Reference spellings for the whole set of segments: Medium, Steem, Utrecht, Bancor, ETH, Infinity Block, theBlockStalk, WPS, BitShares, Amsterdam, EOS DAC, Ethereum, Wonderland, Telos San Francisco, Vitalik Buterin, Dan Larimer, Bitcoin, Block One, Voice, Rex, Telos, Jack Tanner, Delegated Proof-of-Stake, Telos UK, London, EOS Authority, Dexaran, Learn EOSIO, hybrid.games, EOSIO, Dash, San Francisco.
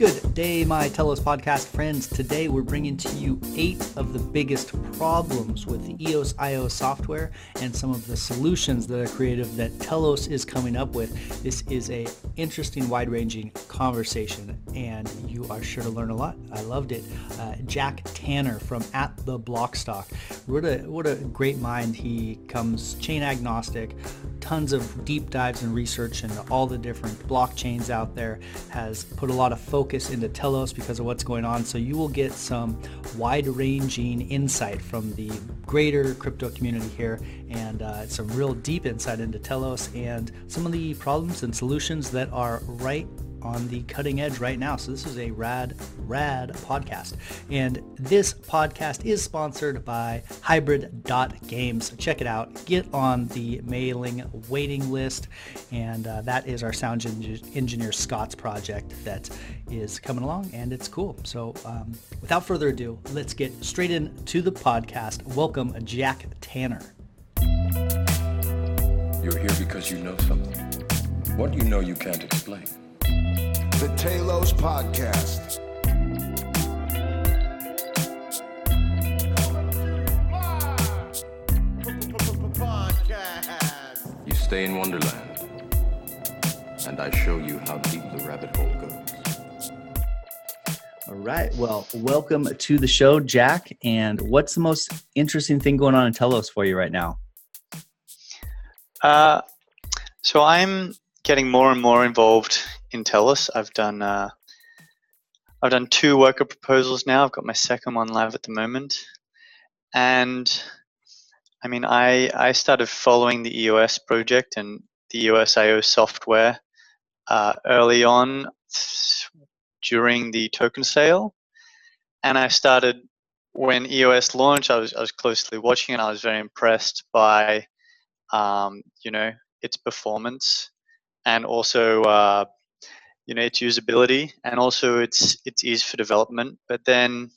Good day, my Telos podcast friends. Today we're bringing to you 8 of the biggest problems with the EOSIO software and some of the solutions that are creative that Telos is coming up with. This is an interesting, wide-ranging conversation, and you are sure to learn a lot. I loved it. Jack Tanner from @theBlockStalk. What a great mind. He comes chain agnostic, tons of deep dives and research into all the different blockchains out there, has put a lot of focus into Telos because of what's going on, so you will get some wide-ranging insight from the greater crypto community here, and some real deep insight into Telos and some of the problems and solutions that are right on the cutting edge right now. So this is a rad podcast, and this podcast is sponsored by hybrid.games. Check it out, get on the mailing waiting list, and that is our sound engineer Scott's project that is coming along, and it's cool. So without further ado, let's get straight into the podcast. Welcome, Jack Tanner. You're here because you know something. What you know you can't explain. The Telos Podcast. You stay in Wonderland, and I show you how deep the rabbit hole goes. All right. Well, welcome to the show, Jack. And what's the most interesting thing going on in Telos for you right now? So I'm getting more and more involved in Telos. I've done 2 worker proposals now. I've got my second one live at the moment, and I mean, I started following the EOS project and the EOSIO software early on during the token sale, and I started when EOS launched. I was closely watching, and I was very impressed by its performance, and also its usability, and also its ease for development. But then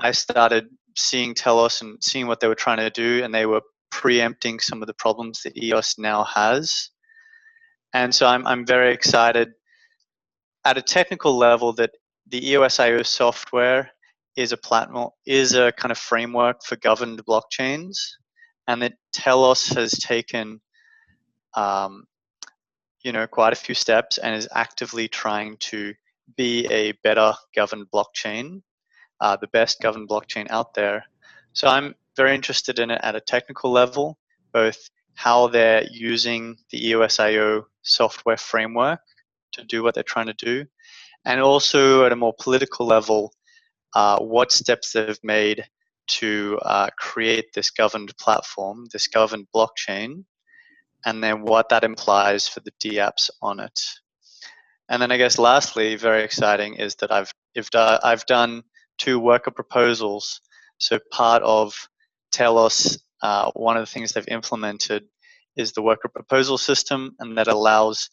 I started seeing Telos and seeing what they were trying to do, and they were preempting some of the problems that EOS now has. And so I'm very excited at a technical level that the EOSIO software is a platform, is a kind of framework for governed blockchains, and that Telos has taken quite a few steps and is actively trying to be a better governed blockchain, the best governed blockchain out there. So I'm very interested in it at a technical level, both how they're using the EOSIO software framework to do what they're trying to do, and also at a more political level, what steps they've made to create this governed platform, this governed blockchain, and then what that implies for the dApps on it. And then I guess lastly, very exciting, is that I've done 2 worker proposals. So part of Telos, one of the things they've implemented is the worker proposal system, and that allows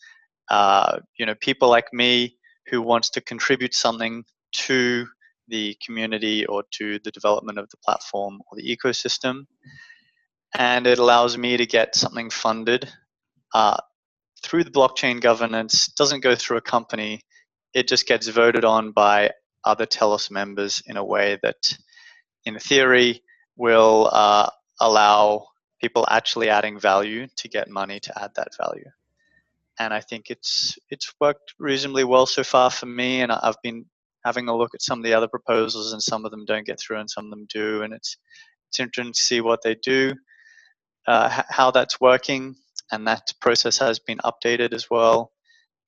people like me who wants to contribute something to the community or to the development of the platform or the ecosystem. And it allows me to get something funded through the blockchain governance. Doesn't go through a company. It just gets voted on by other Telos members in a way that, in theory, will allow people actually adding value to get money to add that value. And I think it's worked reasonably well so far for me. And I've been having a look at some of the other proposals, and some of them don't get through and some of them do. And it's interesting to see what they do. How that's working, and that process has been updated as well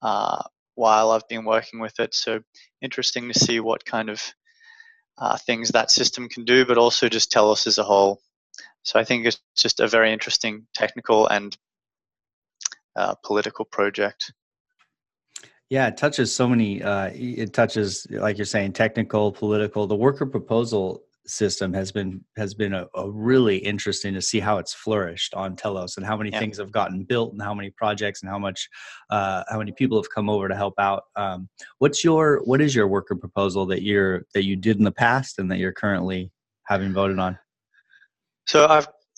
while I've been working with it. So interesting to see what kind of things that system can do, but also just Telos as a whole. So I think it's just a very interesting technical and political project. Yeah, it touches so many. It touches, like you're saying, technical, political. The worker proposal system has been a really interesting to see how it's flourished on Telos, and how many things have gotten built, and how many projects, and how many people have come over to help out. What is your worker proposal that you did in the past and that you're currently having voted on? So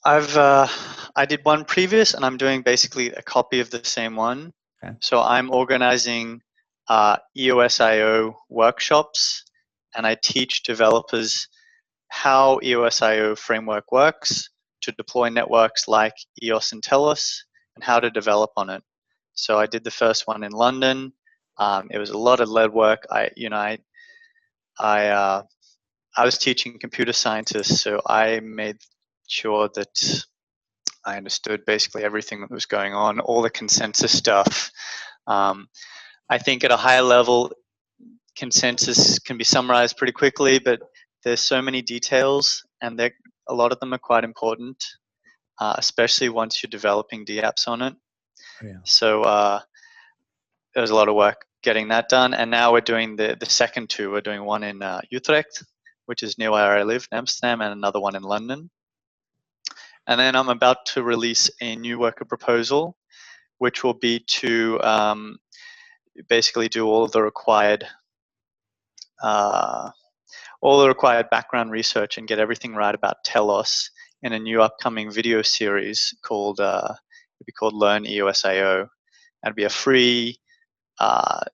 I did one previous, and I'm doing basically a copy of the same one. Okay. So I'm organizing EOSIO workshops, and I teach developers how EOSIO framework works to deploy networks like EOS and Telos and how to develop on it. So I did the first one in London. It was a lot of lead work. I was teaching computer scientists, so I made sure that I understood basically everything that was going on, all the consensus stuff. I think at a high level, consensus can be summarized pretty quickly, but there's so many details, and a lot of them are quite important, especially once you're developing dApps on it. Yeah. So there was a lot of work getting that done, and now we're doing the second two. We're doing one in Utrecht, which is near where I live, in Amsterdam, and another one in London. And then I'm about to release a new worker proposal, which will be to basically do all the required background research and get everything right about Telos in a new upcoming video series called it'll be called Learn EOSIO. It'll be a free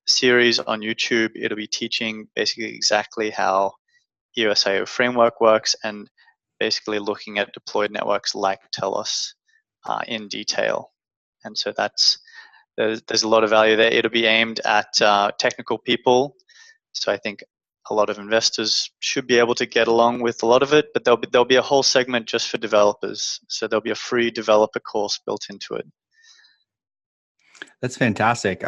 series on YouTube. It'll be teaching basically exactly how EOSIO framework works and basically looking at deployed networks like Telos in detail. And so there's a lot of value there. It'll be aimed at technical people. So I think a lot of investors should be able to get along with a lot of it, but there'll be a whole segment just for developers. So there'll be a free developer course built into it. That's fantastic.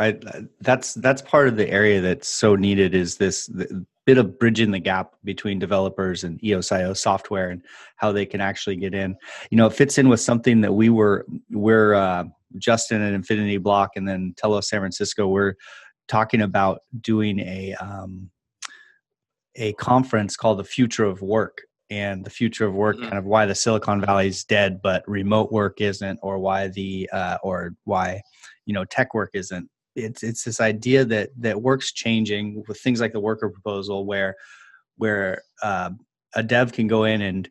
That's part of the area that's so needed, is this bit of bridging the gap between developers and EOSIO software and how they can actually get in. You know, it fits in with something that we're Justin at Infinity Block and then Telos San Francisco. We're talking about doing a conference called The Future of Work. And the future of work, kind of why the Silicon Valley is dead, but remote work isn't, or why tech work isn't. It's this idea that work's changing with things like the worker proposal, where a dev can go in and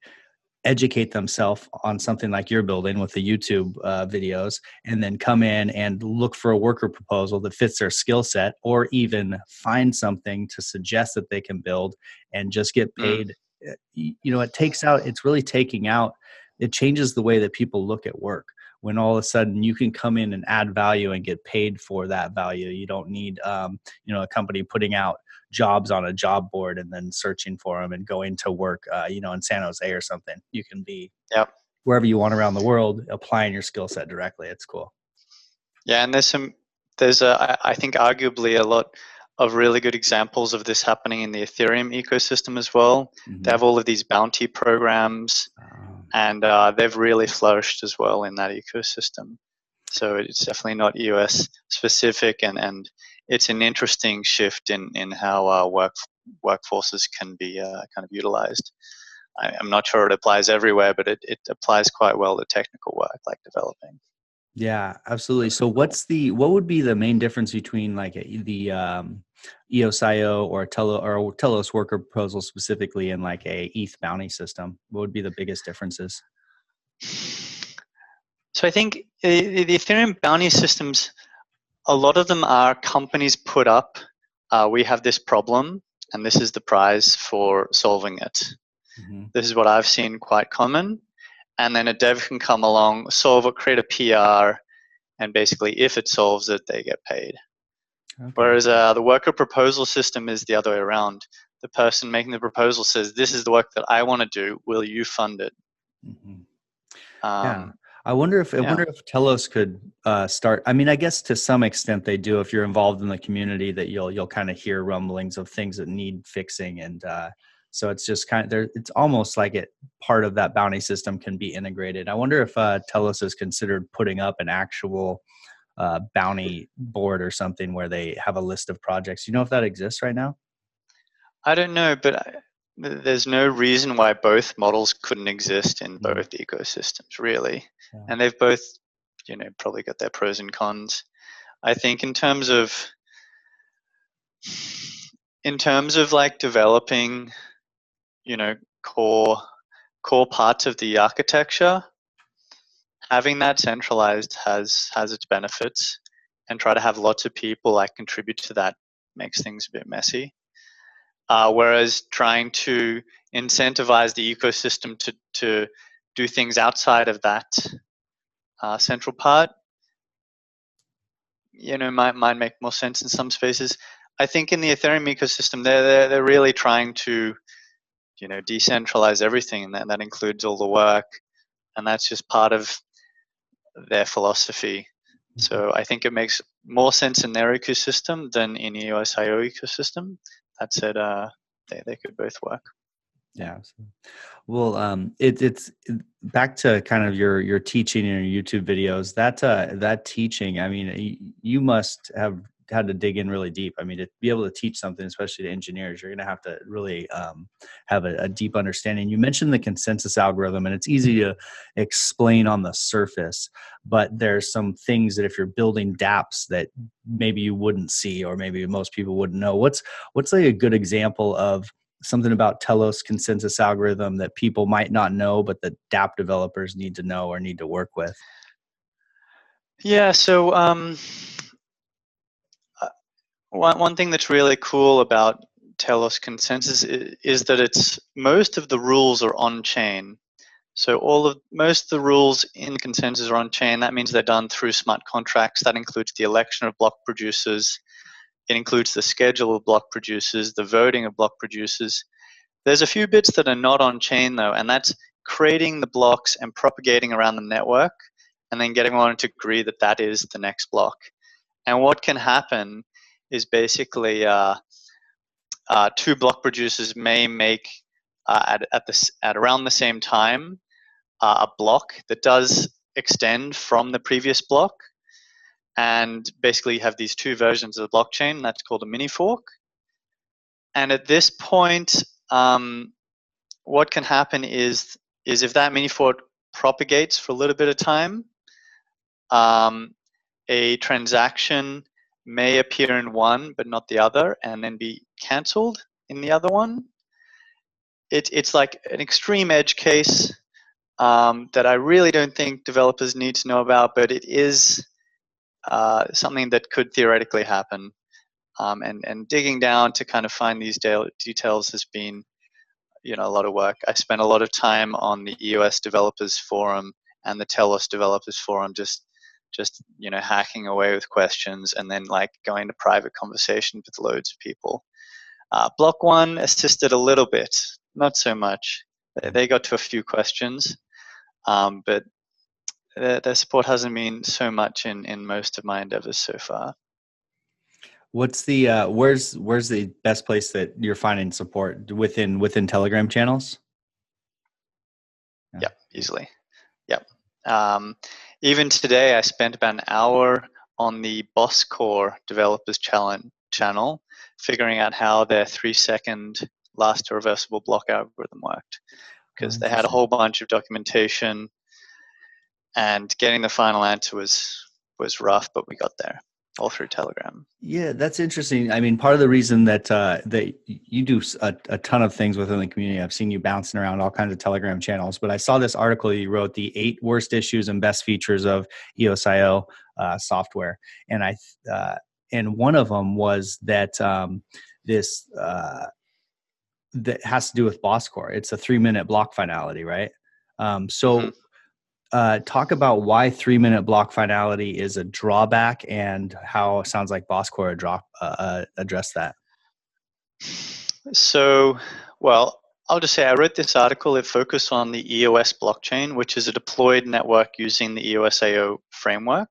educate themselves on something like you're building with the YouTube videos, and then come in and look for a worker proposal that fits their skill set, or even find something to suggest that they can build and just get paid. You know, it changes the way that people look at work when all of a sudden you can come in and add value and get paid for that value. You don't need, a company putting out jobs on a job board and then searching for them and going to work, in San Jose or something. You can be wherever you want around the world, applying your skill set directly. It's cool. Yeah. And I think arguably a lot of really good examples of this happening in the Ethereum ecosystem as well. Mm-hmm. They have all of these bounty programs, and they've really flourished as well in that ecosystem. So it's definitely not EOS specific, and it's an interesting shift in how workforces can be kind of utilized. I'm not sure it applies everywhere, but it applies quite well to technical work like developing. Yeah, absolutely. So what would be the main difference between like the EOSIO or Telos worker proposal specifically and like a ETH bounty system? What would be the biggest differences? So I think the Ethereum bounty systems, a lot of them are companies put up, we have this problem and this is the prize for solving it. Mm-hmm. This is what I've seen quite common. And then a dev can come along, solve it, create a PR, and basically if it solves it, they get paid. Okay. Whereas the worker proposal system is the other way around. The person making the proposal says, this is the work that I want to do. Will you fund it? Mm-hmm. I wonder if Telos could start. I mean, I guess to some extent they do. If you're involved in the community, that you'll kind of hear rumblings of things that need fixing, and so it's just kind of there. It's almost like part of that bounty system can be integrated. I wonder if Telos is considered putting up an actual bounty board or something where they have a list of projects. You know if that exists right now? I don't know, but there's no reason why both models couldn't exist in both ecosystems, really. Yeah. And they've both, probably got their pros and cons. I think in terms of like developing, core parts of the architecture, having that centralized has its benefits, and try to have lots of people like contribute to that makes things a bit messy. Whereas trying to incentivize the ecosystem to do things outside of that central part, you know, might make more sense in some spaces. I think in the Ethereum ecosystem, they're really trying to, you know, decentralize everything, and that includes all the work, and that's just part of their philosophy. So I think it makes more sense in their ecosystem than in EOSIO ecosystem. That said, they could both work. Yeah. Absolutely. Well, it's back to kind of your teaching and your YouTube videos. That teaching, I mean, you must have had to dig in really deep. I mean, to be able to teach something, especially to engineers, you're going to have to really have a deep understanding. You mentioned the consensus algorithm, and it's easy to explain on the surface, but there's some things that if you're building dApps that maybe you wouldn't see, or maybe most people wouldn't know. What's like a good example of something about Telos consensus algorithm that people might not know, but the dApp developers need to know or need to work with? Yeah. So, one thing that's really cool about Telos consensus is that it's most of the rules are on chain. So most of the rules in consensus are on chain. That means they're done through smart contracts. That includes the election of block producers. It includes the schedule of block producers, the voting of block producers. There's a few bits that are not on chain though, and that's creating the blocks and propagating around the network, and then getting everyone to agree that that is the next block. And what can happen is basically two block producers may make at around the same time a block that does extend from the previous block, and basically you have these two versions of the blockchain. That's called a mini fork. And at this point, what can happen is if that mini fork propagates for a little bit of time, a transaction may appear in one but not the other, and then be cancelled in the other one. It's like an extreme edge case that I really don't think developers need to know about, but it is something that could theoretically happen. And digging down to kind of find these details has been, you know, a lot of work. I spent a lot of time on the EOS developers forum and the Telos developers forum, just you know, hacking away with questions, and then like going to private conversations with loads of people. Block One assisted a little bit, not so much. They got to a few questions, but their support hasn't been so much in most of my endeavors so far. What's the where's the best place that you're finding support within Telegram channels? Yeah, easily. Yep. Even today, I spent about an hour on the BOSCore developers channel, figuring out how their 3-second last reversible block algorithm worked, because they had a whole bunch of documentation, and getting the final answer was rough, but we got there. All through Telegram. Yeah, that's interesting. I mean, part of the reason that that you do a ton of things within the community, I've seen you bouncing around all kinds of Telegram channels, but I saw this article you wrote, the 8 worst issues and best features of EOSIO software. And and one of them was that that has to do with BOSCore. It's a 3-minute block finality, right? Talk about why 3-minute block finality is a drawback, and how it sounds like BOSCore addressed that. So, well, I'll just say I wrote this article. It focused on the EOS blockchain, which is a deployed network using the EOSIO framework,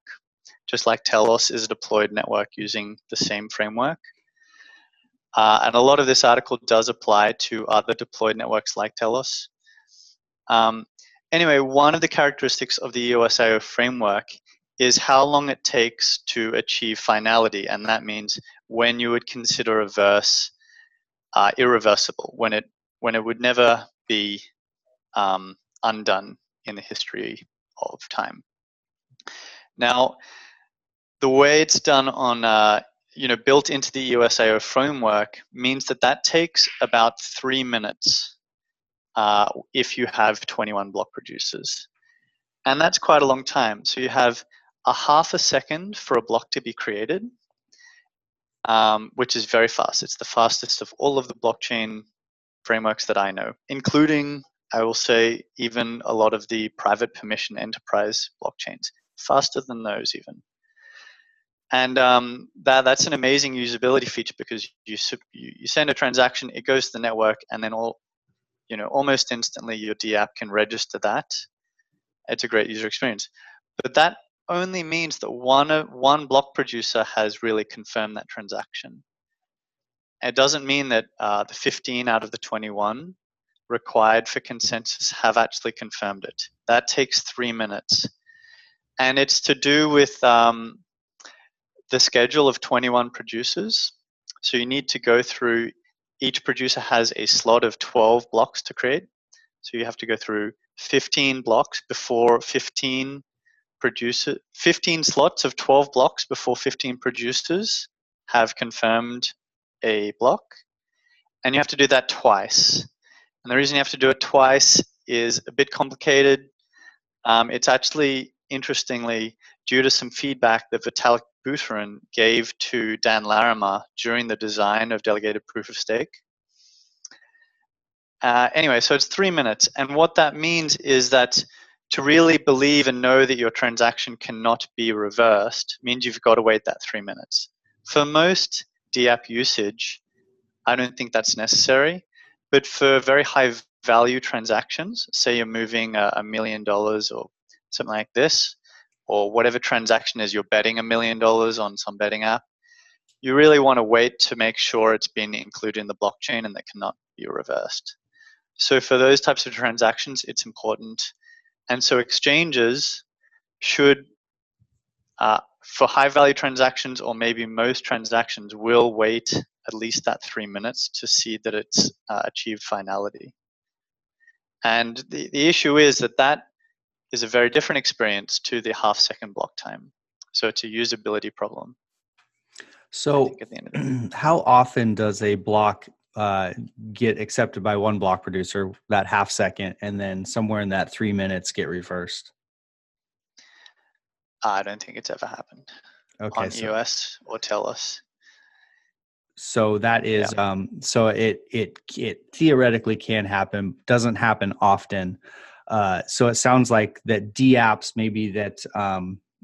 just like Telos is a deployed network using the same framework. And a lot of this article does apply to other deployed networks like Telos. Anyway, one of the characteristics of the EOSIO framework is how long it takes to achieve finality, and that means when you would consider a verse irreversible, when it would never be undone in the history of time. Now, the way it's done on built into the EOSIO framework means that takes about 3 minutes. If you have 21 block producers. And that's quite a long time. So you have a half a second for a block to be created, which is very fast. It's the fastest of all of the blockchain frameworks that I know, including, I will say, even a lot of the private permission enterprise blockchains, faster than those even. And that's an amazing usability feature, because you send a transaction, it goes to the network, and then almost instantly your dApp can register that. It's a great user experience. But that only means that one block producer has really confirmed that transaction. It doesn't mean that the 15 out of the 21 required for consensus have actually confirmed it. That takes 3 minutes. And it's to do with the schedule of 21 producers. So you need to go through, each producer has a slot of 12 blocks to create. So you have to go through 15 blocks before 15 producers, 15 slots of 12 blocks before 15 producers have confirmed a block. And you have to do that twice. And the reason you have to do it twice is a bit complicated. It's actually, interestingly, due to some feedback that Vitalik Buterin gave to Dan Larimer during the design of Delegated Proof-of-Stake. Anyway, so it's 3 minutes. And what that means is that to really believe and know that your transaction cannot be reversed means you've got to wait that 3 minutes. For most dApp usage, I don't think that's necessary. But for very high value transactions, say you're moving $1 million or something like this, or whatever transaction is, you're betting $1 million on some betting app, you really want to wait to make sure it's been included in the blockchain and that cannot be reversed. So for those types of transactions, it's important. And so exchanges should, for high value transactions, or maybe most transactions, will wait at least that 3 minutes to see that it's achieved finality. And the issue is that that is a very different experience to the half-second block time. So it's a usability problem. So how often does a block get accepted by one block producer, that half second, and then somewhere in that 3 minutes get reversed? I don't think it's ever happened on EOS or Telos. So that is, yeah. So it theoretically can happen, doesn't happen often. So it sounds like that dApps, maybe that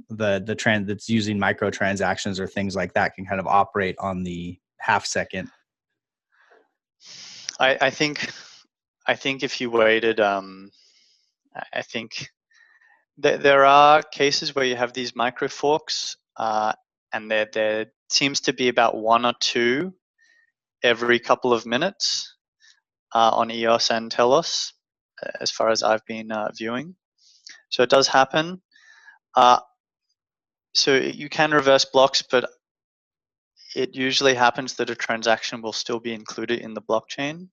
the trend that's using microtransactions or things like that, can kind of operate on the half second. I think if you waited, I think there are cases where you have these micro forks, and there seems to be about one or two every couple of minutes on EOS and Telos, as far as I've been viewing. So it does happen. So you can reverse blocks, but it usually happens that a transaction will still be included in the blockchain.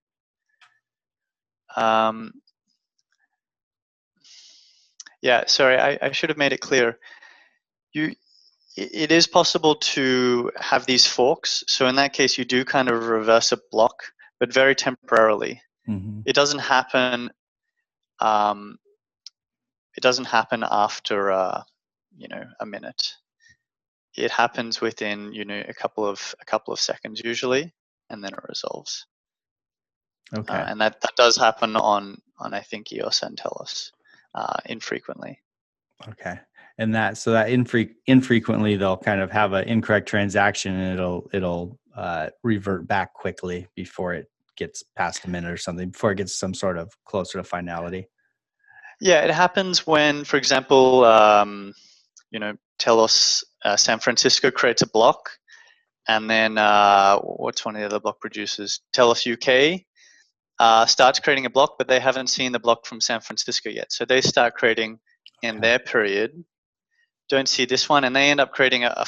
Yeah, sorry, I should have made it clear. It is possible to have these forks. So in that case, you do kind of reverse a block, but very temporarily. Mm-hmm. It doesn't happen. It doesn't happen after, a minute. It happens within, a couple of seconds usually, and then it resolves. Okay. And that does happen on I think EOS and Telos, infrequently. Okay. And infrequently they'll kind of have an incorrect transaction, and it'll revert back quickly before it gets past a minute or something, before it gets some sort of closer to finality. Yeah, it happens when, for example, Telos San Francisco creates a block, and then what's one of the other block producers? Telos UK starts creating a block, but they haven't seen the block from San Francisco yet. So they start creating in their period, don't see this one, and they end up creating a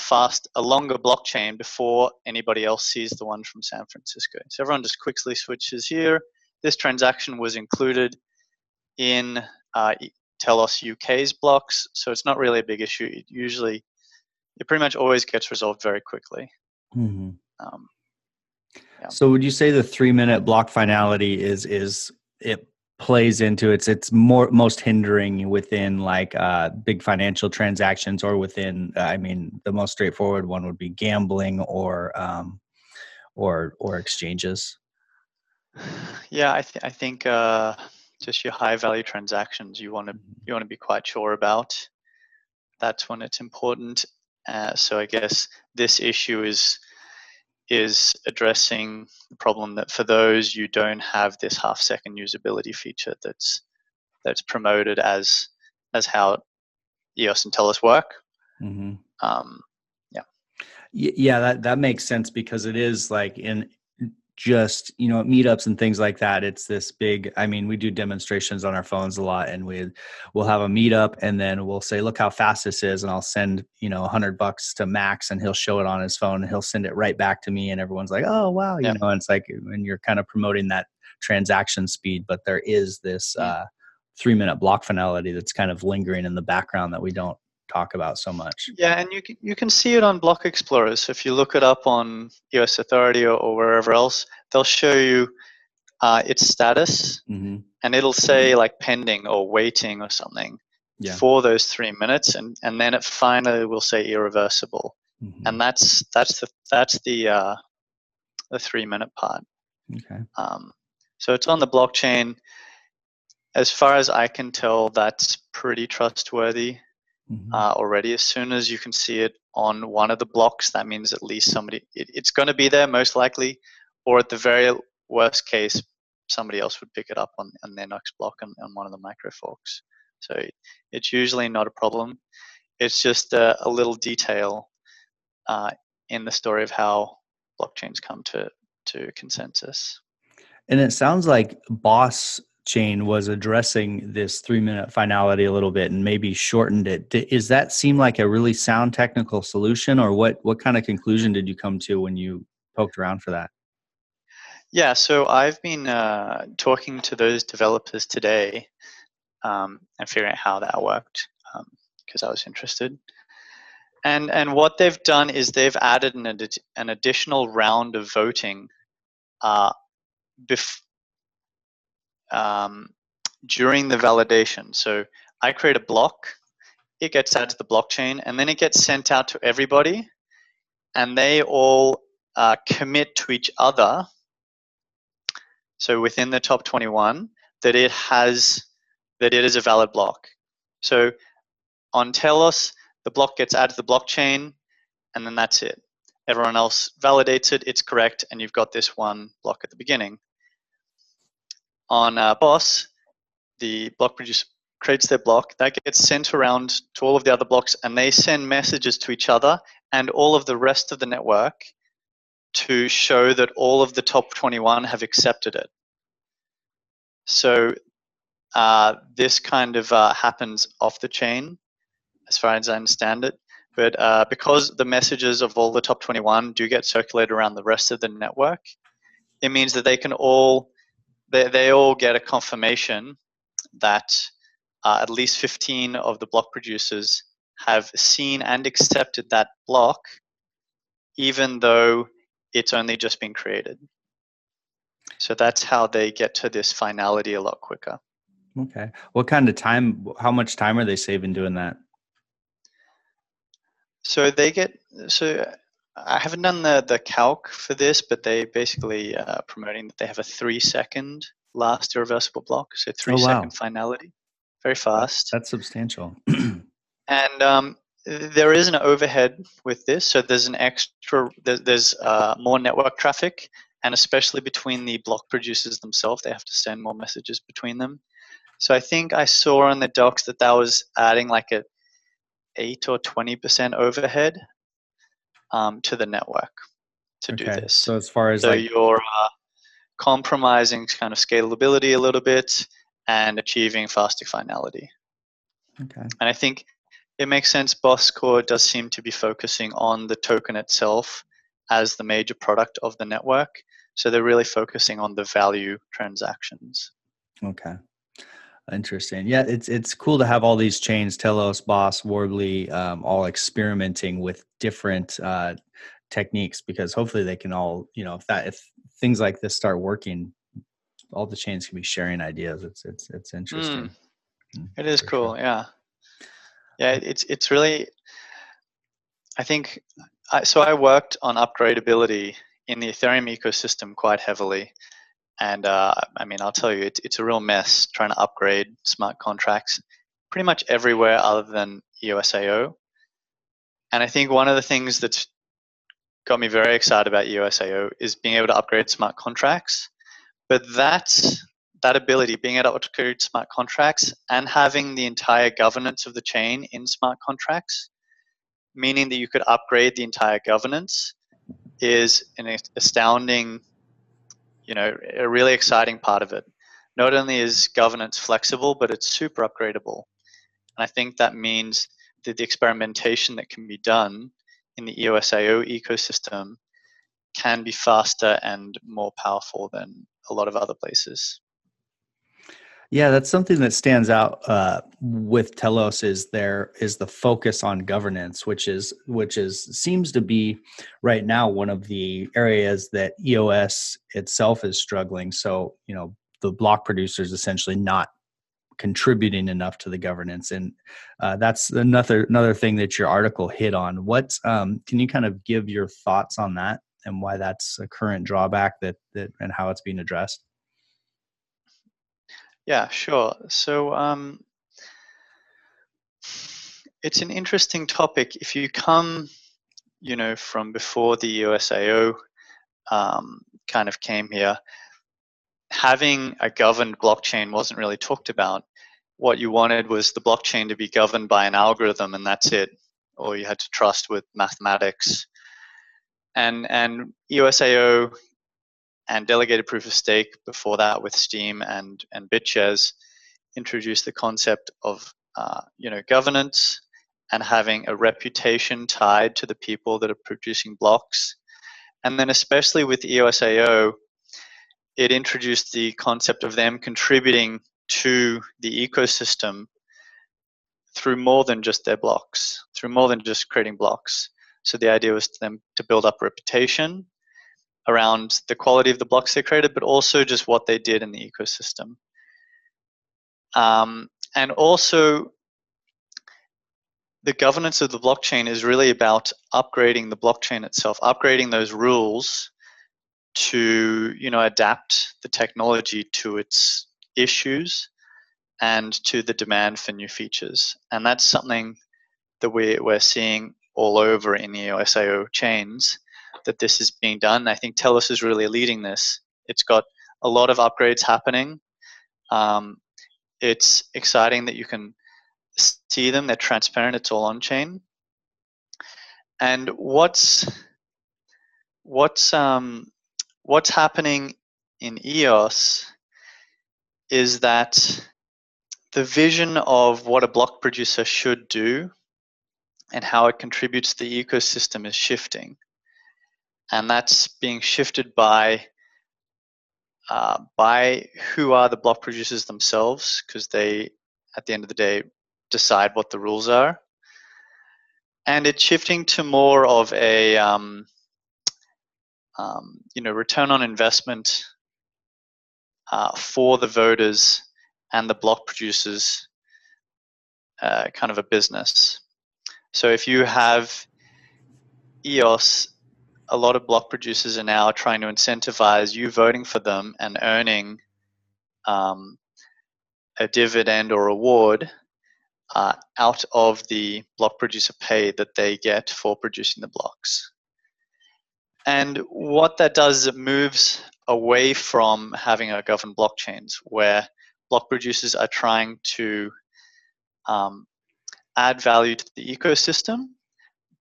longer blockchain before anybody else sees the one from San Francisco. So everyone just quickly switches here. This transaction was included in Telos UK's blocks, so it's not really a big issue. It pretty much always gets resolved very quickly. Mm-hmm. So would you say the 3 minute block finality is it plays into it's more most hindering within like big financial transactions, or within I mean the most straightforward one would be gambling or exchanges. Yeah, I think just your high value transactions you want to be quite sure about. That's when it's important. So I guess this issue is addressing the problem that for those you don't have this half-second usability feature that's promoted as how EOS and Telos work. Mm-hmm. Yeah, that makes sense, because it is like in just, you know, meetups and things like that. It's this big, I mean, we do demonstrations on our phones a lot, and we'll have a meetup and then we'll say, look how fast this is. And I'll send, you know, $100 to Max, and he'll show it on his phone and he'll send it right back to me. And everyone's like, oh, wow. You know, and it's like, and you're kind of promoting that transaction speed, but there is this 3-minute block finality that's kind of lingering in the background that we don't talk about so much. Yeah, and you can see it on Block Explorers. So if you look it up on EOS Authority or wherever else, they'll show you its status, mm-hmm. and it'll say like pending or waiting or something for those 3 minutes, and then it finally will say irreversible, mm-hmm. and that's the 3-minute part. Okay. So it's on the blockchain. As far as I can tell, that's pretty trustworthy. Mm-hmm. Already, as soon as you can see it on one of the blocks, that means at least it's going to be there most likely, or at the very worst case, somebody else would pick it up on their next block on one of the micro forks. So it's usually not a problem. It's just a little detail in the story of how blockchains come to consensus. And it sounds like BOSCore chain was addressing this 3-minute finality a little bit and maybe shortened it. Does that seem like a really sound technical solution, or what kind of conclusion did you come to when you poked around for that? Yeah, so I've been talking to those developers today and figuring out how that worked, because I was interested. And what they've done is they've added an additional round of voting during the validation. So I create a block, it gets added to the blockchain, and then it gets sent out to everybody, and they all commit to each other, so within the top 21, that it is a valid block. So on Telos, the block gets added to the blockchain, and then that's it. Everyone else validates it, it's correct, and you've got this one block at the beginning. On BOSCore, the block producer creates their block. That gets sent around to all of the other blocks, and they send messages to each other and all of the rest of the network to show that all of the top 21 have accepted it. So this kind of happens off the chain, as far as I understand it. But because the messages of all the top 21 do get circulated around the rest of the network, it means that they can all... They all get a confirmation that at least 15 of the block producers have seen and accepted that block, even though it's only just been created. So that's how they get to this finality a lot quicker. Okay. What kind of time, how much time are they saving doing that? So they get, so I haven't done the calc for this, but they basically promoting that they have a 3-second last irreversible block, so 3-second finality, very fast. That's substantial. And there is an overhead with this, so there's an extra, there's more network traffic, and especially between the block producers themselves, they have to send more messages between them. So I think I saw on the docs that was adding like a 8 or 20% overhead to the network to do this. So as far as you're compromising kind of scalability a little bit and achieving faster finality. Okay. And I think it makes sense. BOSCore does seem to be focusing on the token itself as the major product of the network. So they're really focusing on the value transactions. Okay. Interesting. Yeah, it's cool to have all these chains, Telos, BOSCore, Warbly, all experimenting with different techniques, because hopefully they can all, you know, if things like this start working, all the chains can be sharing ideas. It's interesting. It is cool. Sure. Yeah. Yeah. It's really, I think, so I worked on upgradability in the Ethereum ecosystem quite heavily. And I mean, I'll tell you, it's a real mess trying to upgrade smart contracts pretty much everywhere other than EOSIO. And I think one of the things that's got me very excited about EOSIO is being able to upgrade smart contracts. But that ability, being able to upgrade smart contracts and having the entire governance of the chain in smart contracts, meaning that you could upgrade the entire governance, is an astounding, a really exciting part of it. Not only is governance flexible, but it's super upgradable. And I think that means that the experimentation that can be done in the EOSIO ecosystem can be faster and more powerful than a lot of other places. Yeah, that's something that stands out with Telos is the focus on governance, which seems to be right now one of the areas that EOS itself is struggling. So, the block producers essentially not contributing enough to the governance, and that's another thing that your article hit on. What can you kind of give your thoughts on that and why that's a current drawback that and how it's being addressed? Yeah, sure. So it's an interesting topic. If you come, from before the EOSIO kind of came here, having a governed blockchain wasn't really talked about. What you wanted was the blockchain to be governed by an algorithm, and that's it. Or you had to trust with mathematics. And EOSIO and Delegated Proof-of-Stake before that with Steam and BitShares introduced the concept of governance and having a reputation tied to the people that are producing blocks. And then especially with EOSIO, it introduced the concept of them contributing to the ecosystem through more than just their blocks, through more than just creating blocks. So the idea was to them to build up reputation around the quality of the blocks they created, but also just what they did in the ecosystem. And also, the governance of the blockchain is really about upgrading the blockchain itself, upgrading those rules to adapt the technology to its issues and to the demand for new features. And that's something that we're seeing all over in EOSIO chains, that this is being done. I think Telos is really leading this. It's got a lot of upgrades happening. It's exciting that you can see them. They're transparent. It's all on chain. And what's happening in EOS is that the vision of what a block producer should do and how it contributes to the ecosystem is shifting. And that's being shifted by who are the block producers themselves, because they, at the end of the day, decide what the rules are. And it's shifting to more of a, return on investment for the voters and the block producers, kind of a business. So if you have EOS, a lot of block producers are now trying to incentivize you voting for them and earning a dividend or reward out of the block producer pay that they get for producing the blocks. And what that does is it moves away from having a governed blockchains where block producers are trying to add value to the ecosystem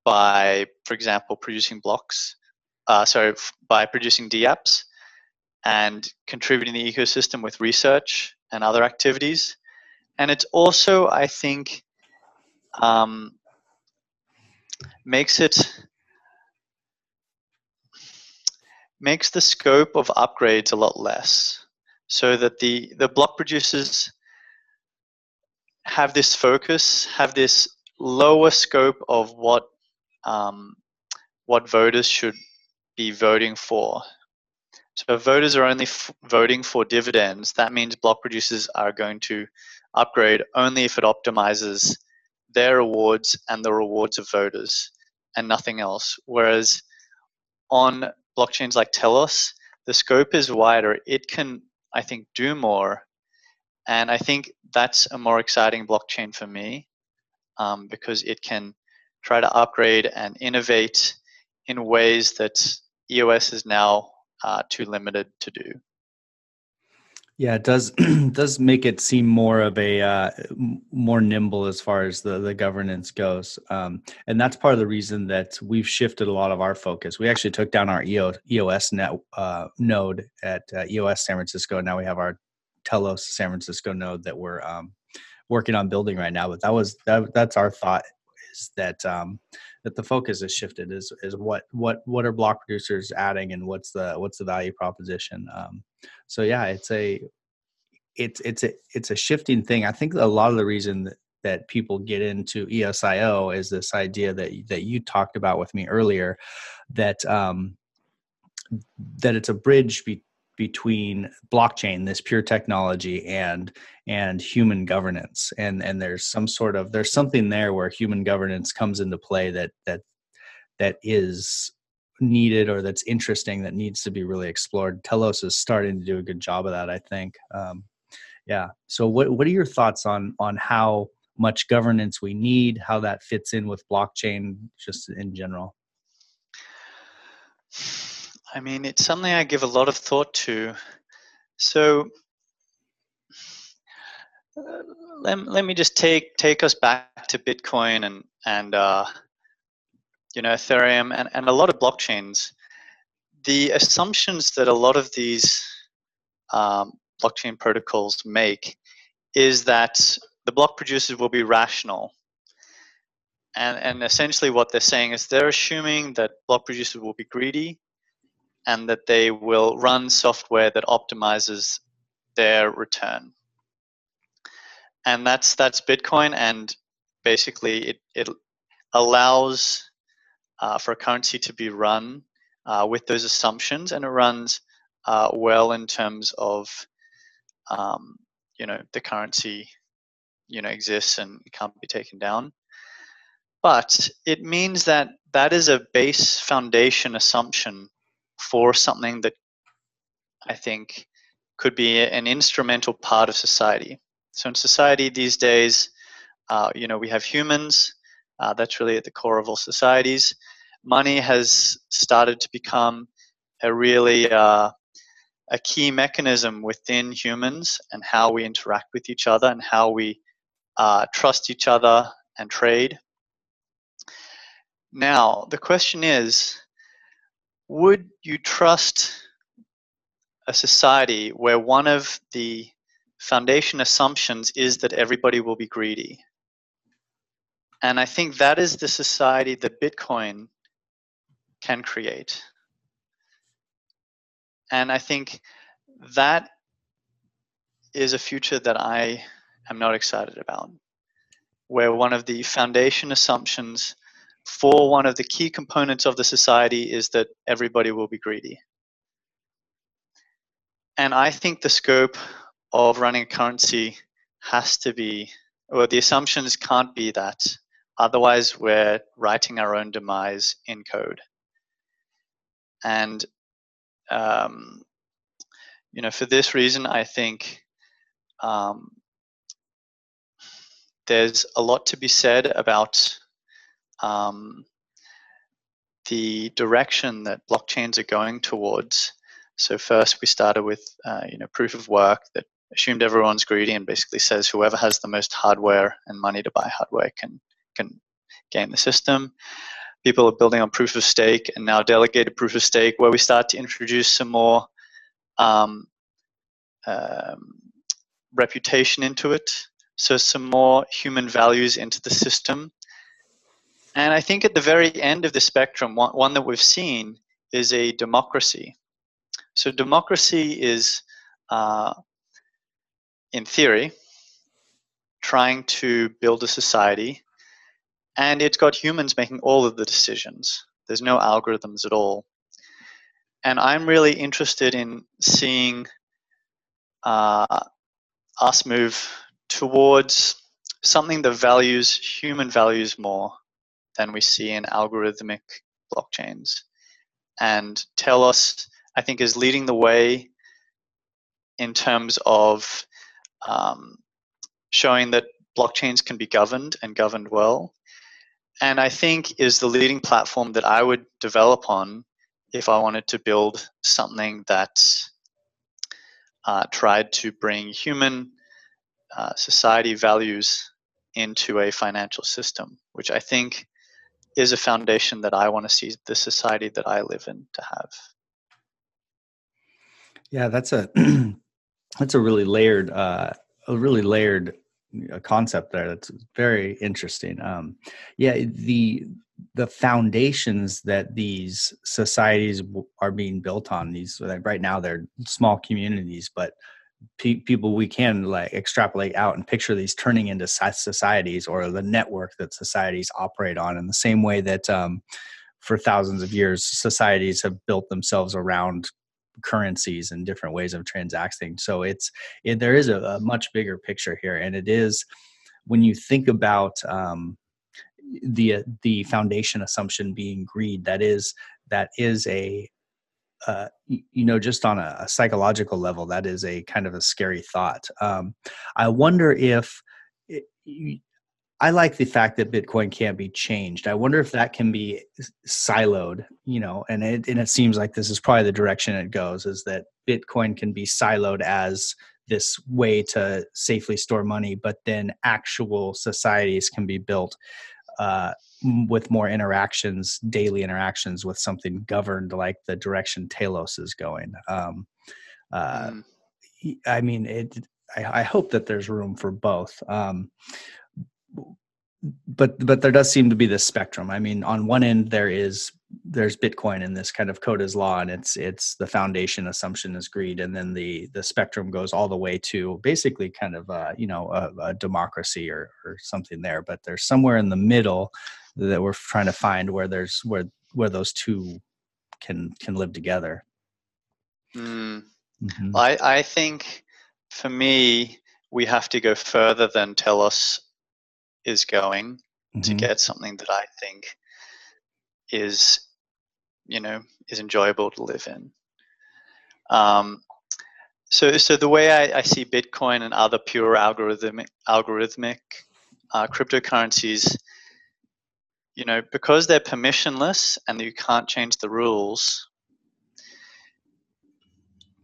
by, for example, producing blocks, by producing dApps and contributing the ecosystem with research and other activities. And it's also, I think, makes the scope of upgrades a lot less, so that the block producers have this focus, have this lower scope of what voters should be voting for. So voters are only voting for dividends. That means block producers are going to upgrade only if it optimizes their rewards and the rewards of voters and nothing else. Whereas on blockchains like Telos, the scope is wider. It can, I think, do more. And I think that's a more exciting blockchain for me because it can try to upgrade and innovate in ways that EOS is now too limited to do. Yeah, it does does make it seem more of a more nimble as far as the governance goes, and that's part of the reason that we've shifted a lot of our focus. We actually took down our EOS node at EOS San Francisco, and now we have our Telos San Francisco node that we're working on building right now. But that's our thought, is that that the focus has shifted is what are block producers adding and what's the value proposition. So yeah, it's a shifting thing. I think a lot of the reason that people get into EOSIO is this idea that you talked about with me earlier, that it's a bridge between blockchain, this pure technology, and human governance, and there's something there where human governance comes into play that is needed, or that's interesting, that needs to be really explored. Telos is starting to do a good job of that, I think. Yeah. So what are your thoughts on how much governance we need, how that fits in with blockchain just in general? I mean, it's something I give a lot of thought to. So let me just take us back to Bitcoin and Ethereum and a lot of blockchains. The assumptions that a lot of these blockchain protocols make is that the block producers will be rational. And essentially what they're saying is they're assuming that block producers will be greedy, and that they will run software that optimizes their return. And that's Bitcoin, and basically it allows for a currency to be run with those assumptions, and it runs well in terms of the currency exists and can't be taken down. But it means that is a base foundation assumption for something that I think could be an instrumental part of society. So in society these days, we have humans. That's really at the core of all societies. Money has started to become a really a key mechanism within humans, and how we interact with each other, and how we trust each other and trade. Now, the question is, would you trust a society where one of the foundation assumptions is that everybody will be greedy? And I think that is the society that Bitcoin can create. And I think that is a future that I am not excited about, where one of the foundation assumptions for one of the key components of the society is that everybody will be greedy. And I think the scope of running a currency has to be, or the assumptions can't be that. Otherwise, we're writing our own demise in code. And, for this reason, I think there's a lot to be said about the direction that blockchains are going towards. So first we started with, proof of work that assumed everyone's greedy and basically says whoever has the most hardware and money to buy hardware can game the system. People are building on proof of stake, and now delegated proof of stake, where we start to introduce some more reputation into it. So some more human values into the system. And I think at the very end of the spectrum, one that we've seen is a democracy. So democracy is, in theory, trying to build a society, and it's got humans making all of the decisions. There's no algorithms at all. And I'm really interested in seeing us move towards something that values human values more than we see in algorithmic blockchains. And Telos, I think, is leading the way in terms of showing that blockchains can be governed and governed well. And I think is the leading platform that I would develop on if I wanted to build something that's tried to bring human society values into a financial system, which I think is a foundation that I want to see the society that I live in to have. Yeah, that's a that's a really layered concept there. That's very interesting. Yeah, the foundations that these societies are being built on, these right now they're small communities, but people we can like extrapolate out and picture these turning into societies, or the network that societies operate on, in the same way that for thousands of years societies have built themselves around currencies and different ways of transacting. So there is a much bigger picture here, and it is, when you think about the foundation assumption being greed, that is a you know, just on a psychological level, that is a kind of a scary thought. I wonder if I like the fact that Bitcoin can't be changed. I wonder if that can be siloed, you know, and it seems like this is probably the direction it goes, is that Bitcoin can be siloed as this way to safely store money, but then actual societies can be built with more interactions, daily interactions with something governed like the direction Telos is going. I mean, I hope that there's room for both. But there does seem to be this spectrum. I mean, on one end there's Bitcoin and this kind of code is law, and it's the foundation assumption is greed, and then the spectrum goes all the way to basically kind of you know, a democracy or something there. But there's somewhere in the middle that we're trying to find where those two can live together. Mm-hmm. I think for me we have to go further than Telos is going to get something that I think is, you know, is enjoyable to live in. So the way I see Bitcoin and other pure algorithmic cryptocurrencies, you know, because they're permissionless and you can't change the rules,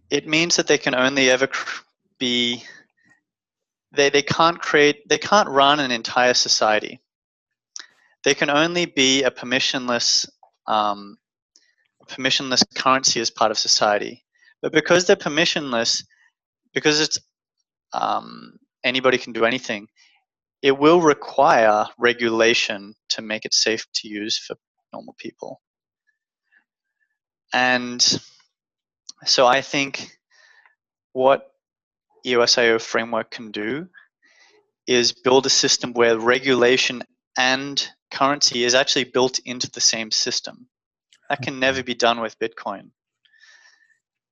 it means that they can only ever be. They can't run an entire society. They can only be a permissionless currency as part of society. But because they're permissionless, because it's anybody can do anything, it will require regulation to make it safe to use for normal people. And so I think what EOSIO framework can do is build a system where regulation and currency is actually built into the same system. That can never be done with Bitcoin.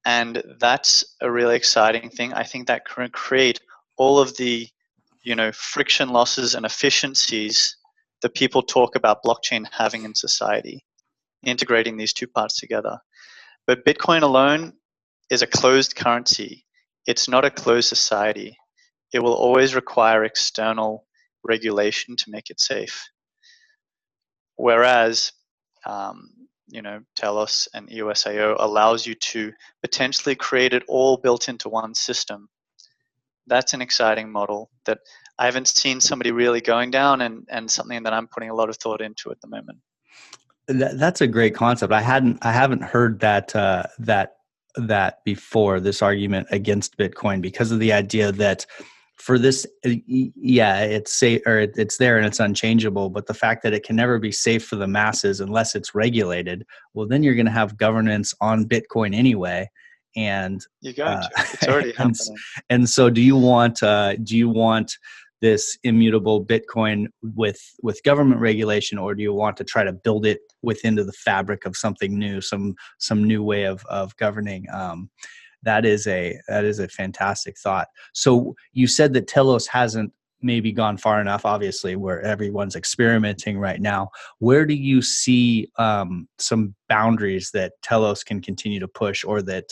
And that's a really exciting thing. I think that can create all of the, you know, friction losses and efficiencies that people talk about blockchain having in society, integrating these two parts together. But Bitcoin alone is a closed currency. It's not a closed society. It will always require external regulation to make it safe. Whereas, you know, Telos and EOSIO allows you to potentially create it all built into one system. That's an exciting model that I haven't seen somebody really going down, and something that I'm putting a lot of thought into at the moment. That's a great concept. I haven't heard that that before, this argument against Bitcoin, because of the idea that for this, yeah, it's safe, or it's there and it's unchangeable, but the fact that it can never be safe for the masses unless it's regulated, well, then you're going to have governance on Bitcoin anyway. And you're going to. It's already happening. And so do you want this immutable Bitcoin with government regulation, or do you want to try to build it within the fabric of something new, some new way of governing? That is a fantastic thought. So you said that Telos hasn't maybe gone far enough, obviously, where everyone's experimenting right now. Where do you see some boundaries that Telos can continue to push, or that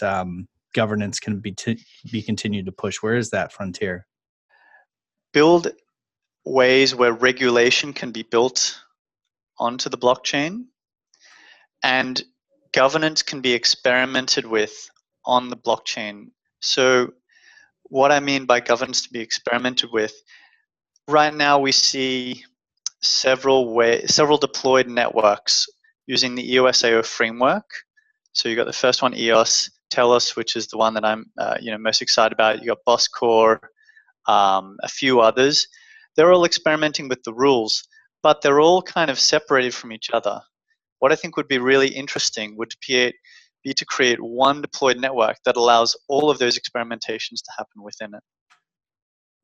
governance can be continued to push? Where is that frontier? Build ways where regulation can be built onto the blockchain, and governance can be experimented with on the blockchain. So what I mean by governance to be experimented with, right now we see several deployed networks using the EOSIO framework. So you got the first one, EOS, Telos, which is the one that I'm most excited about. You got BOSCore, a few others. They're all experimenting with the rules, but they're all kind of separated from each other. What I think would be really interesting would be to create one deployed network that allows all of those experimentations to happen within it.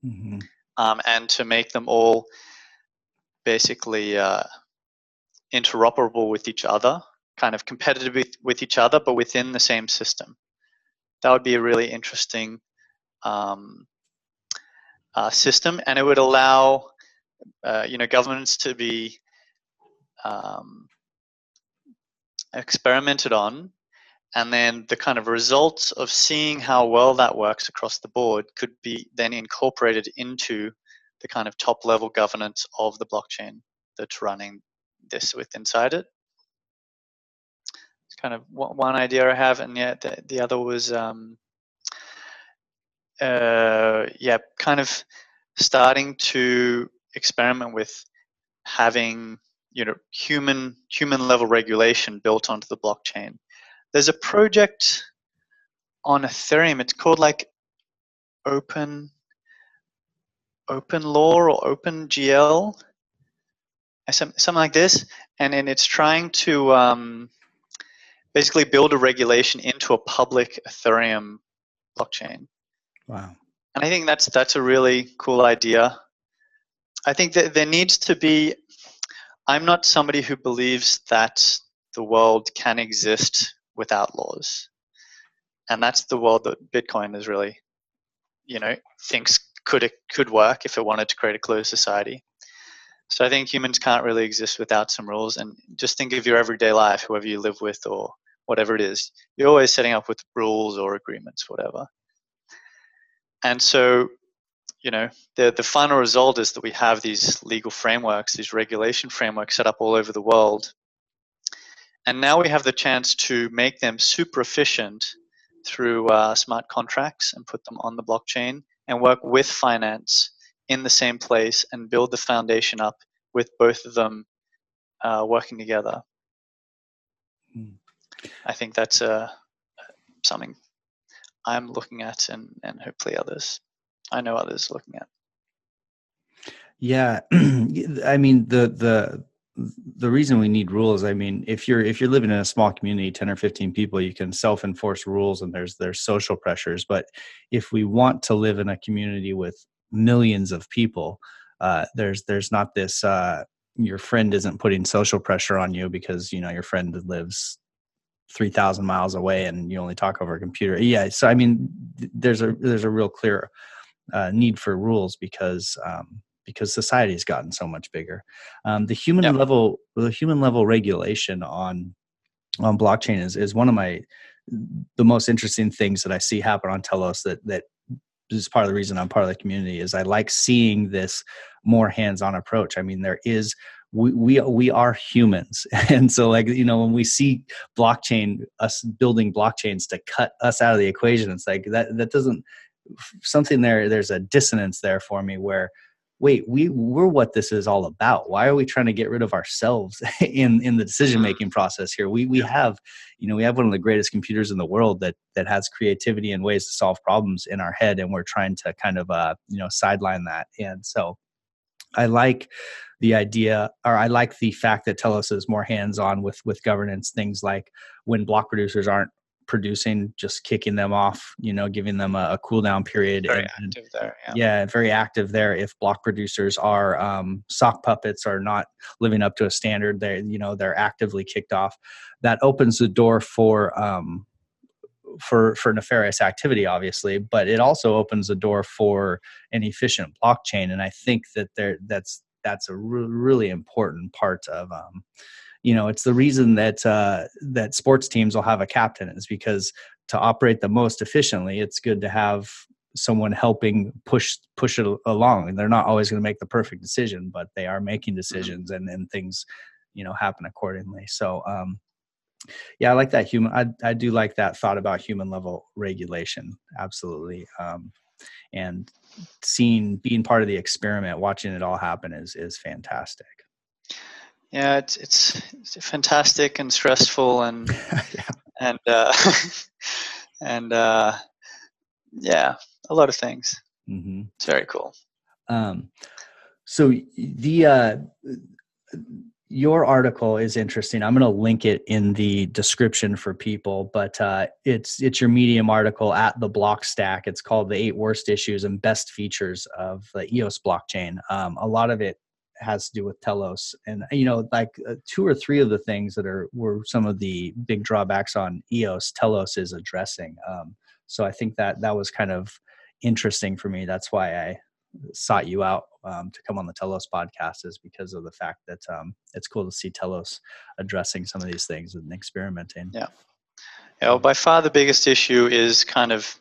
Mm-hmm. And to make them all basically interoperable with each other, kind of competitive with each other, but within the same system. That would be a really interesting system, and it would allow governance to be experimented on, and then the kind of results of seeing how well that works across the board could be then incorporated into the kind of top level governance of the blockchain that's running this with inside it. It's kind of one idea I have, and yet the other was kind of starting to experiment with having human level regulation built onto the blockchain. There's a project on Ethereum. It's called like Open Law or Open GL, something like this. And then it's trying to basically build a regulation into a public Ethereum blockchain. Wow. And I think that's a really cool idea. I think that there needs to be. I'm not somebody who believes that the world can exist without laws, and that's the world that Bitcoin is really, thinks could work if it wanted to create a closed society. So I think humans can't really exist without some rules. And just think of your everyday life, whoever you live with or whatever it is, you're always setting up with rules or agreements, whatever. And so, the final result is that we have these legal frameworks, these regulation frameworks set up all over the world. And now we have the chance to make them super efficient through smart contracts and put them on the blockchain and work with finance in the same place and build the foundation up with both of them working together. Hmm. I think that's something I'm looking at, and hopefully others. I know others are looking at. Yeah, I mean the reason we need rules, I mean, if you're living in a small community, 10 or 15 people, you can self-enforce rules, and there's social pressures. But if we want to live in a community with millions of people, there's not this your friend isn't putting social pressure on you because your friend lives 3,000 miles away and you only talk over a computer. Yeah, so I mean, there's a real clear need for rules because society has gotten so much bigger. The human level regulation on blockchain is one of the most interesting things that I see happen on Telos. That is part of the reason I'm part of the community. Is I like seeing this more hands-on approach. I mean, there is. We are humans, and so when we see us building blockchains to cut us out of the equation, it's like that doesn't something there. There's a dissonance there for me where, wait, we're what this is all about. Why are we trying to get rid of ourselves in the decision making process here? We have one of the greatest computers in the world that has creativity and ways to solve problems in our head, and we're trying to kind of sideline that, and so. I like the idea, or I like the fact that Telos is more hands-on with governance, things like when block producers aren't producing, just kicking them off, you know, giving them a cool down period. Very active there. Yeah, very active there. If block producers are sock puppets or not living up to a standard, they're actively kicked off. That opens the door for nefarious activity, obviously, but it also opens the door for an efficient blockchain. And I think that that's a really important part of, it's the reason that that sports teams will have a captain, is because to operate the most efficiently, it's good to have someone helping push it along. And they're not always going to make the perfect decision, but they are making decisions, and things, happen accordingly. So, I like that human. I do like that thought about human level regulation. Absolutely. And being part of the experiment, watching it all happen is fantastic. Yeah, it's fantastic and stressful and a lot of things. Mm-hmm. It's very cool. So the your article is interesting. I'm going to link it in the description for people, but it's your Medium article at the Block Stack. It's called "The 8 Worst Issues and Best Features of the EOS Blockchain." A lot of it has to do with Telos, and two or three of the things that were some of the big drawbacks on EOS, Telos is addressing. So I think that was kind of interesting for me. That's why I sought you out to come on the Telos podcast, is because of the fact that it's cool to see Telos addressing some of these things and experimenting. Yeah. Well, by far the biggest issue is kind of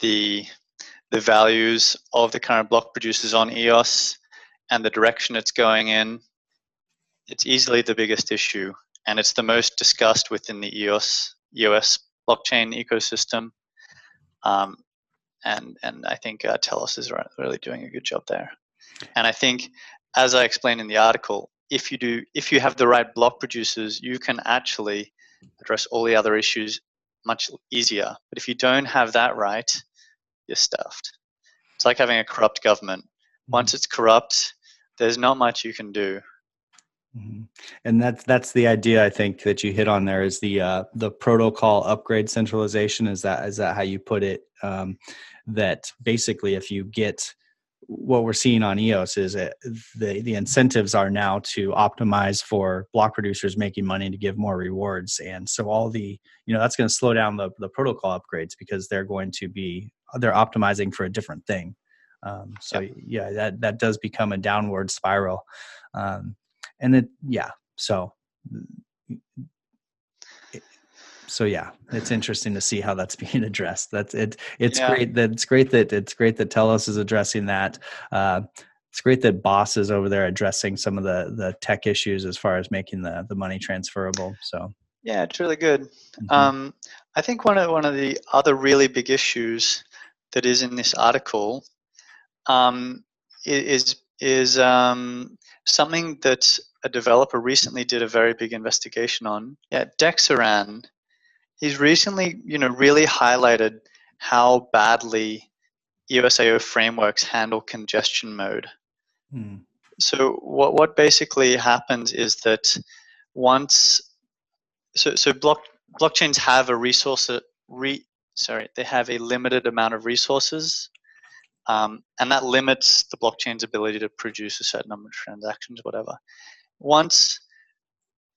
the values of the current block producers on EOS and the direction it's going in. It's easily the biggest issue, and it's the most discussed within the EOS blockchain ecosystem. And I think Telos is really doing a good job there. And I think, as I explained in the article, if you have the right block producers, you can actually address all the other issues much easier. But if you don't have that right, you're stuffed. It's like having a corrupt government. Once it's corrupt, there's not much you can do. Mm-hmm. And that's the idea, I think, that you hit on there, is the protocol upgrade centralization. Is that how you put it? That basically, if you get what we're seeing on EOS, is that the incentives are now to optimize for block producers making money to give more rewards. And so all that's going to slow down the protocol upgrades, because they're optimizing for a different thing. That does become a downward spiral. It's interesting to see how that's being addressed. It's great that Telos is addressing that. It's great that Boss is over there addressing some of the tech issues as far as making the money transferable. So yeah, it's really good. Mm-hmm. I think one of the other really big issues that is in this article is something that a developer recently did a very big investigation on. Yeah, Dexaran. He's recently, really highlighted how badly EOSIO frameworks handle congestion mode. Mm. So what basically happens is that blockchains have they have a limited amount of resources. And that limits the blockchain's ability to produce a certain number of transactions, whatever. Once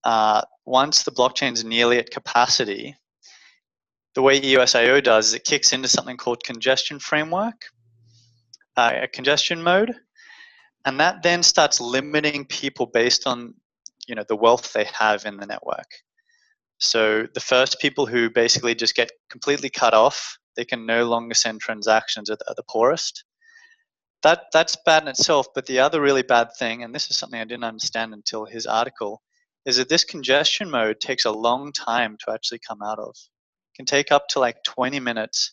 the blockchain's nearly at capacity, the way EOSIO does is it kicks into something called congestion mode, and that then starts limiting people based on, the wealth they have in the network. So the first people who basically just get completely cut off, they can no longer send transactions at the poorest. That's bad in itself, but the other really bad thing, and this is something I didn't understand until his article, is that this congestion mode takes a long time to actually come out of. It can take up to like 20 minutes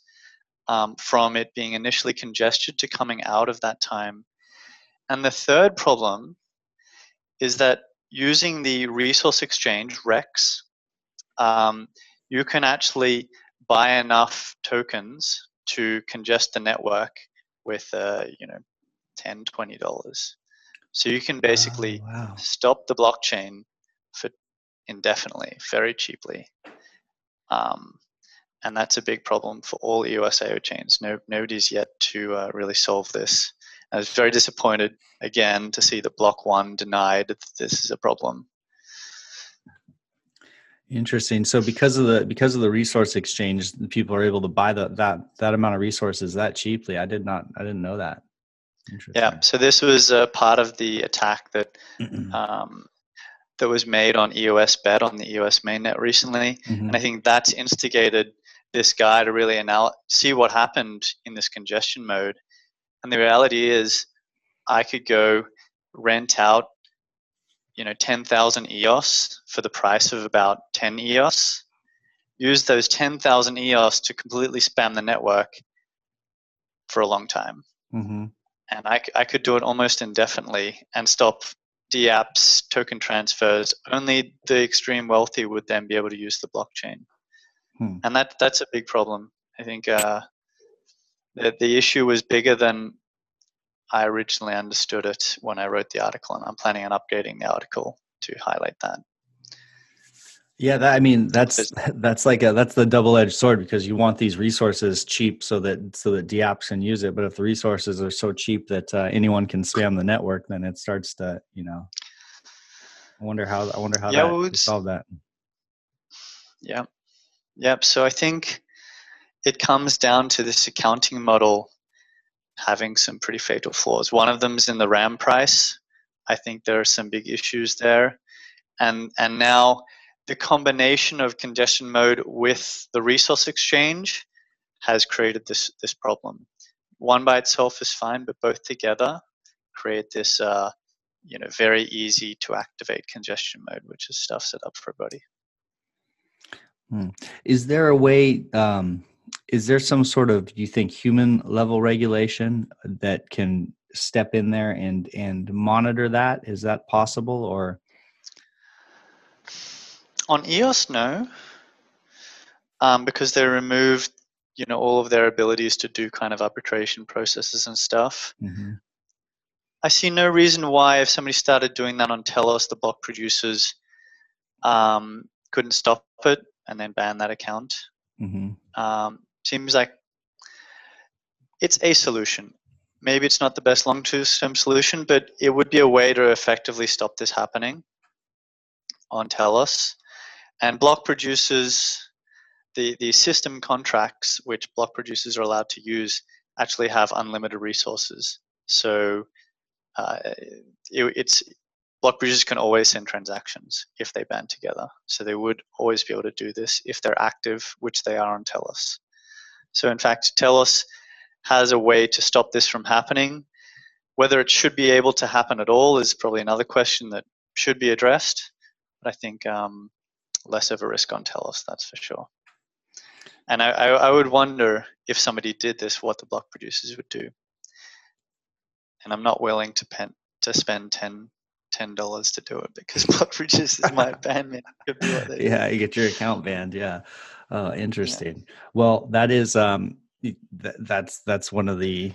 from it being initially congested to coming out of that time. And the third problem is that using the resource exchange, Rex, you can actually buy enough tokens to congest the network with, $10, $20. So you can basically stop the blockchain for indefinitely, very cheaply. And that's a big problem for all EOSIO chains. Nobody's yet to really solve this. I was very disappointed, again, to see that Block One denied that this is a problem. Interesting. So because of the resource exchange, people are able to buy that amount of resources that cheaply. I didn't know that. Interesting. Yeah. So this was part of the attack that that was made on EOS Bet on the EOS mainnet recently, and I think that's instigated this guy to really see what happened in this congestion mode. And the reality is, I could go rent out, 10,000 EOS for the price of about 10 EOS, use those 10,000 EOS to completely spam the network for a long time. And I could do it almost indefinitely and stop dApps, token transfers. Only the extreme wealthy would then be able to use the blockchain. And that's a big problem. I think the issue was bigger than I originally understood it when I wrote the article, and I'm planning on updating the article to highlight that. Yeah, that's the double-edged sword, because you want these resources cheap so that dApps can use it, but if the resources are so cheap that anyone can spam the network, then it starts to, I wonder how to solve that. Yeah. Yep. So I think it comes down to this accounting model having some pretty fatal flaws. One of them is in the RAM price. I think there are some big issues there, and now the combination of congestion mode with the resource exchange has created this problem. One by itself is fine, but both together create this very easy to activate congestion mode, which is stuff set up for everybody. Is there a way? Is there some sort of, do you think, human level regulation that can step in there and monitor that? Is that possible, or? On EOS, no, because they removed, all of their abilities to do kind of arbitration processes and stuff. I see no reason why, if somebody started doing that on Telos, the block producers couldn't stop it and then ban that account. Seems like it's a solution. Maybe it's not the best long-term solution, but it would be a way to effectively stop this happening on Telos. And block producers, the system contracts which block producers are allowed to use actually have unlimited resources. So block producers can always send transactions if they band together. So they would always be able to do this if they're active, which they are on Telos. So in fact, Telos has a way to stop this from happening. Whether it should be able to happen at all is probably another question that should be addressed. But I think less of a risk on Telos, that's for sure. And I would wonder if somebody did this, what the block producers would do. And I'm not willing to spend $10 to do it, because block producers might ban me. Yeah, you get your account banned. Yeah, interesting. Yeah. Well, that is that's one of the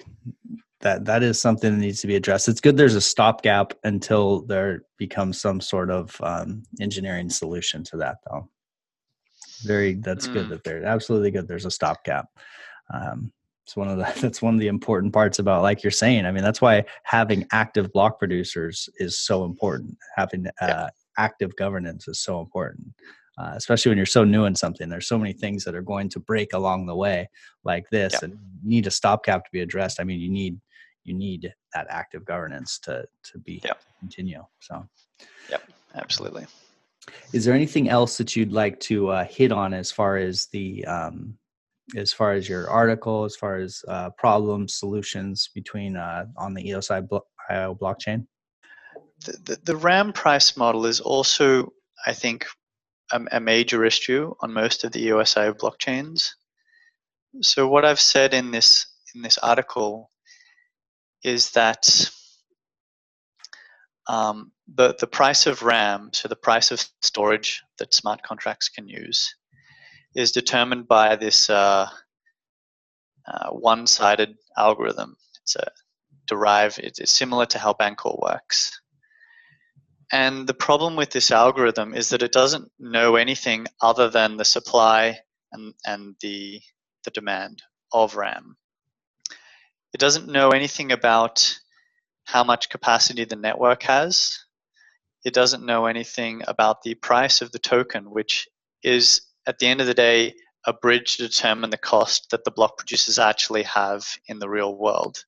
that is something that needs to be addressed. It's good there's a stopgap until there becomes some sort of engineering solution to that, though. Good that there's absolutely good. There's a stopgap. It's one of the important parts about, like you're saying. I mean, that's why having active block producers is so important. Having active governance is so important, especially when you're so new in something. There's so many things that are going to break along the way, like this, and you need a stopgap to be addressed. I mean, you need that active governance to be continue. So, absolutely. Is there anything else that you'd like to hit on as far as the as far as your article, as far as problems, solutions between on the EOSIO blockchain? The RAM price model is also, I think, a major issue on most of the EOSIO blockchains. So what I've said in this article is that the price of RAM, so the price of storage that smart contracts can use, is determined by this one-sided algorithm. It's similar to how Bancor works. And the problem with this algorithm is that it doesn't know anything other than the supply and the demand of RAM. It doesn't know anything about how much capacity the network has. It doesn't know anything about the price of the token, which is, at the end of the day, a bridge to determine the cost that the block producers actually have in the real world.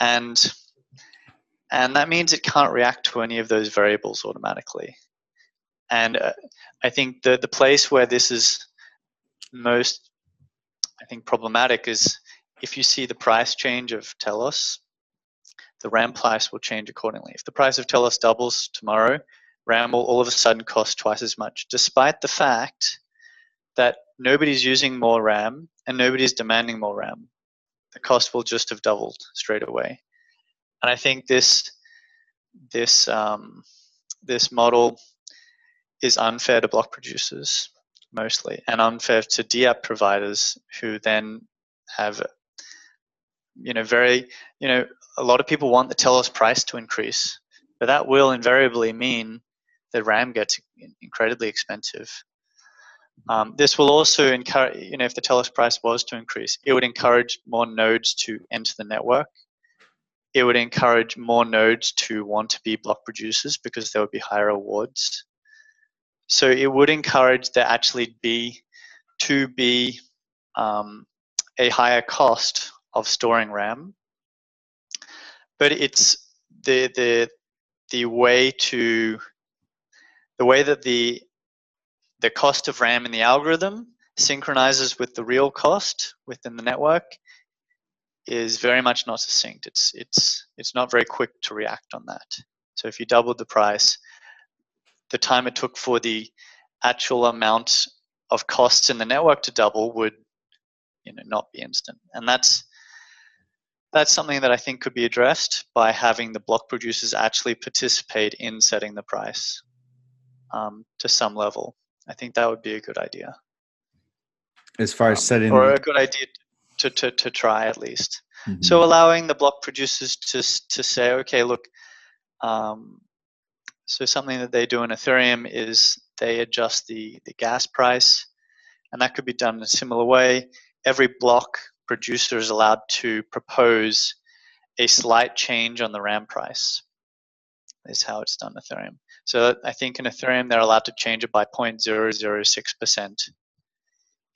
And that means it can't react to any of those variables automatically. And I think the place where this is most, I think, problematic is if you see the price change of Telos, the RAM price will change accordingly. If the price of Telos doubles tomorrow, RAM will all of a sudden cost twice as much, despite the fact that nobody's using more RAM and nobody's demanding more RAM. The cost will just have doubled straight away. And I think this model is unfair to block producers mostly, and unfair to DApp providers who then have, a lot of people want the Telos price to increase, but that will invariably mean that RAM gets incredibly expensive. This will also encourage, if the Telos price was to increase, it would encourage more nodes to enter the network. It would encourage more nodes to want to be block producers because there would be higher rewards. So it would encourage there actually to be a higher cost of storing RAM. But it's the way that the cost of RAM in the algorithm synchronizes with the real cost within the network is very much not succinct. It's not very quick to react on that. So if you doubled the price, the time it took for the actual amount of costs in the network to double would, not be instant. And that's something that I think could be addressed by having the block producers actually participate in setting the price to some level. I think that would be a good idea. As far as setting... Or a good idea to try, at least. Mm-hmm. So allowing the block producers to say, okay, look, so something that they do in Ethereum is they adjust the gas price, and that could be done in a similar way. Every block producer is allowed to propose a slight change on the RAM price, is how it's done in Ethereum. So I think in Ethereum, they're allowed to change it by 0.006%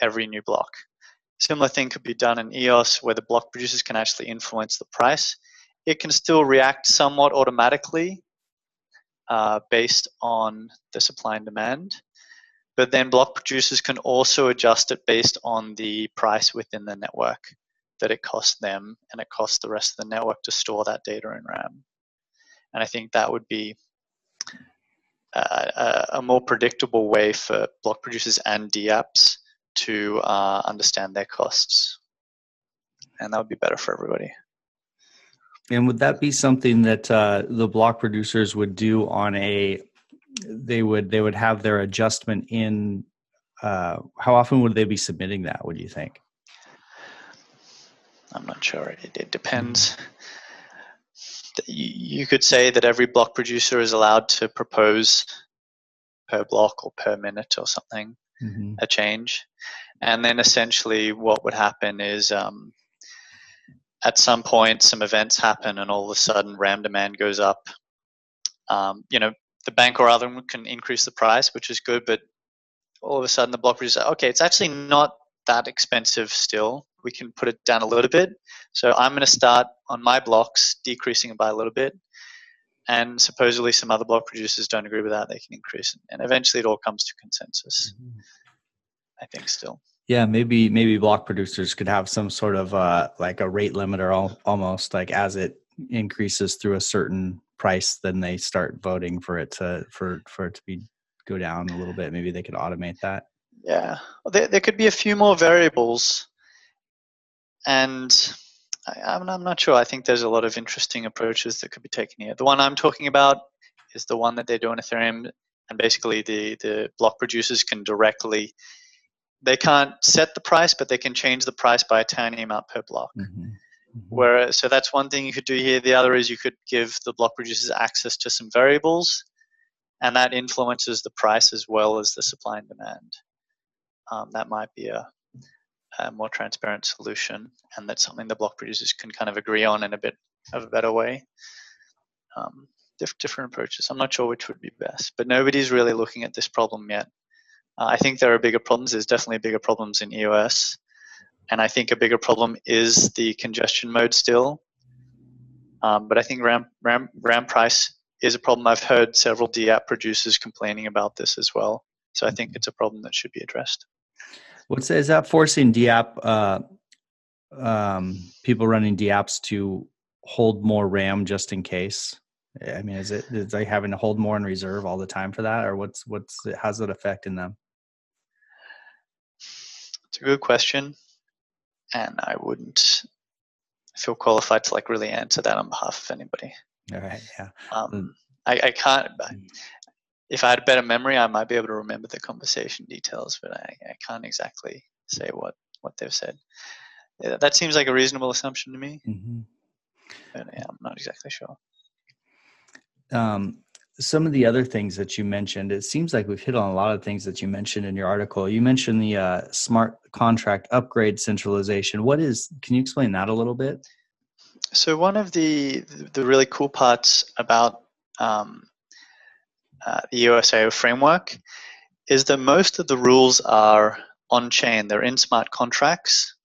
every new block. Similar thing could be done in EOS, where the block producers can actually influence the price. It can still react somewhat automatically based on the supply and demand, but then block producers can also adjust it based on the price within the network that it costs them, and it costs the rest of the network to store that data in RAM. And I think that would be a more predictable way for block producers and DApps to understand their costs. And that would be better for everybody. And would that be something that the block producers would do on a, they would have their adjustment in, how often would they be submitting that, would you think? I'm not sure, it depends. You could say that every block producer is allowed to propose per block or per minute or something, mm-hmm. a change. And then essentially what would happen is at some point some events happen and all of a sudden RAM demand goes up. The Bancor algorithm can increase the price, which is good, but all of a sudden the block producer, okay, it's actually not that expensive still. We can put it down a little bit. So I'm going to start on my blocks decreasing by a little bit. And supposedly some other block producers don't agree with that. They can increase it. And eventually it all comes to consensus, mm-hmm. I think still. Yeah, maybe block producers could have some sort of like a rate limiter almost. Like as it increases through a certain price, then they start voting for it to go down a little bit. Maybe they could automate that. Yeah, there could be a few more variables. And I'm not sure. I think there's a lot of interesting approaches that could be taken here. The one I'm talking about is the one that they do in Ethereum. And basically the block producers can directly, they can't set the price, but they can change the price by a tiny amount per block. Mm-hmm. Where, so that's one thing you could do here. The other is you could give the block producers access to some variables, and that influences the price as well as the supply and demand. that might be a more transparent solution, and that's something the block producers can kind of agree on in a bit of a better way. Different approaches. I'm not sure which would be best, but nobody's really looking at this problem yet. I think there are bigger problems. There's definitely bigger problems in EOS, and I think a bigger problem is the congestion mode still. But I think RAM price is a problem. I've heard several DApp producers complaining about this as well. So I think it's a problem that should be addressed. Is that forcing DApp people running DApps to hold more RAM just in case? I mean, is they having to hold more in reserve all the time for that, or how's that affecting them? It's a good question, and I wouldn't feel qualified to like really answer that on behalf of anybody. All right. Yeah. I can't. If I had a better memory, I might be able to remember the conversation details, but I can't exactly say what they've said. Yeah, that seems like a reasonable assumption to me. Mm-hmm. But yeah, I'm not exactly sure. Some of the other things that you mentioned, it seems like we've hit on a lot of things that you mentioned in your article. You mentioned the smart contract upgrade centralization. Can you explain that a little bit? So one of the really cool parts about the EOSIO framework is that most of the rules are on-chain. They're in smart contracts,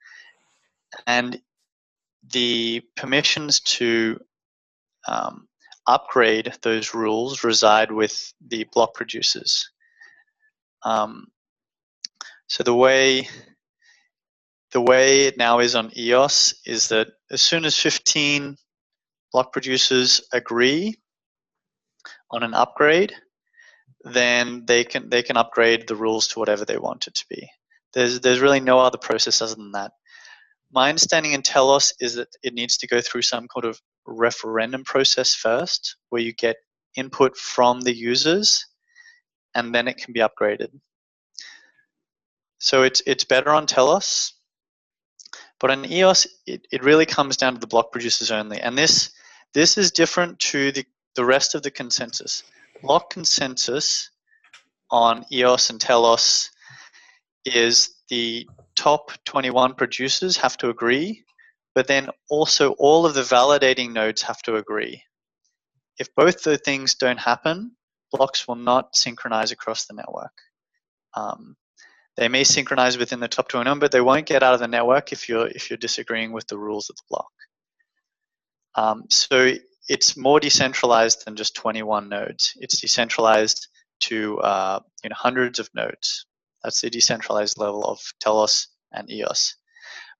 and the permissions to upgrade those rules reside with the block producers. So the way it now is on EOS is that as soon as 15 block producers agree on an upgrade, then they can upgrade the rules to whatever they want it to be. There's really no other process other than that. My understanding in Telos is that it needs to go through some kind of referendum process first, where you get input from the users, and then it can be upgraded. So it's better on Telos, but on EOS, it really comes down to the block producers only. And this is different to the rest of the consensus. Block consensus on EOS and Telos is the top 21 producers have to agree, but then also all of the validating nodes have to agree. If both the things don't happen, blocks will not synchronize across the network. They may synchronize within the top 21, but they won't get out of the network if you're disagreeing with the rules of the block. So it's more decentralized than just 21 nodes. It's decentralized to hundreds of nodes. That's the decentralized level of Telos and EOS.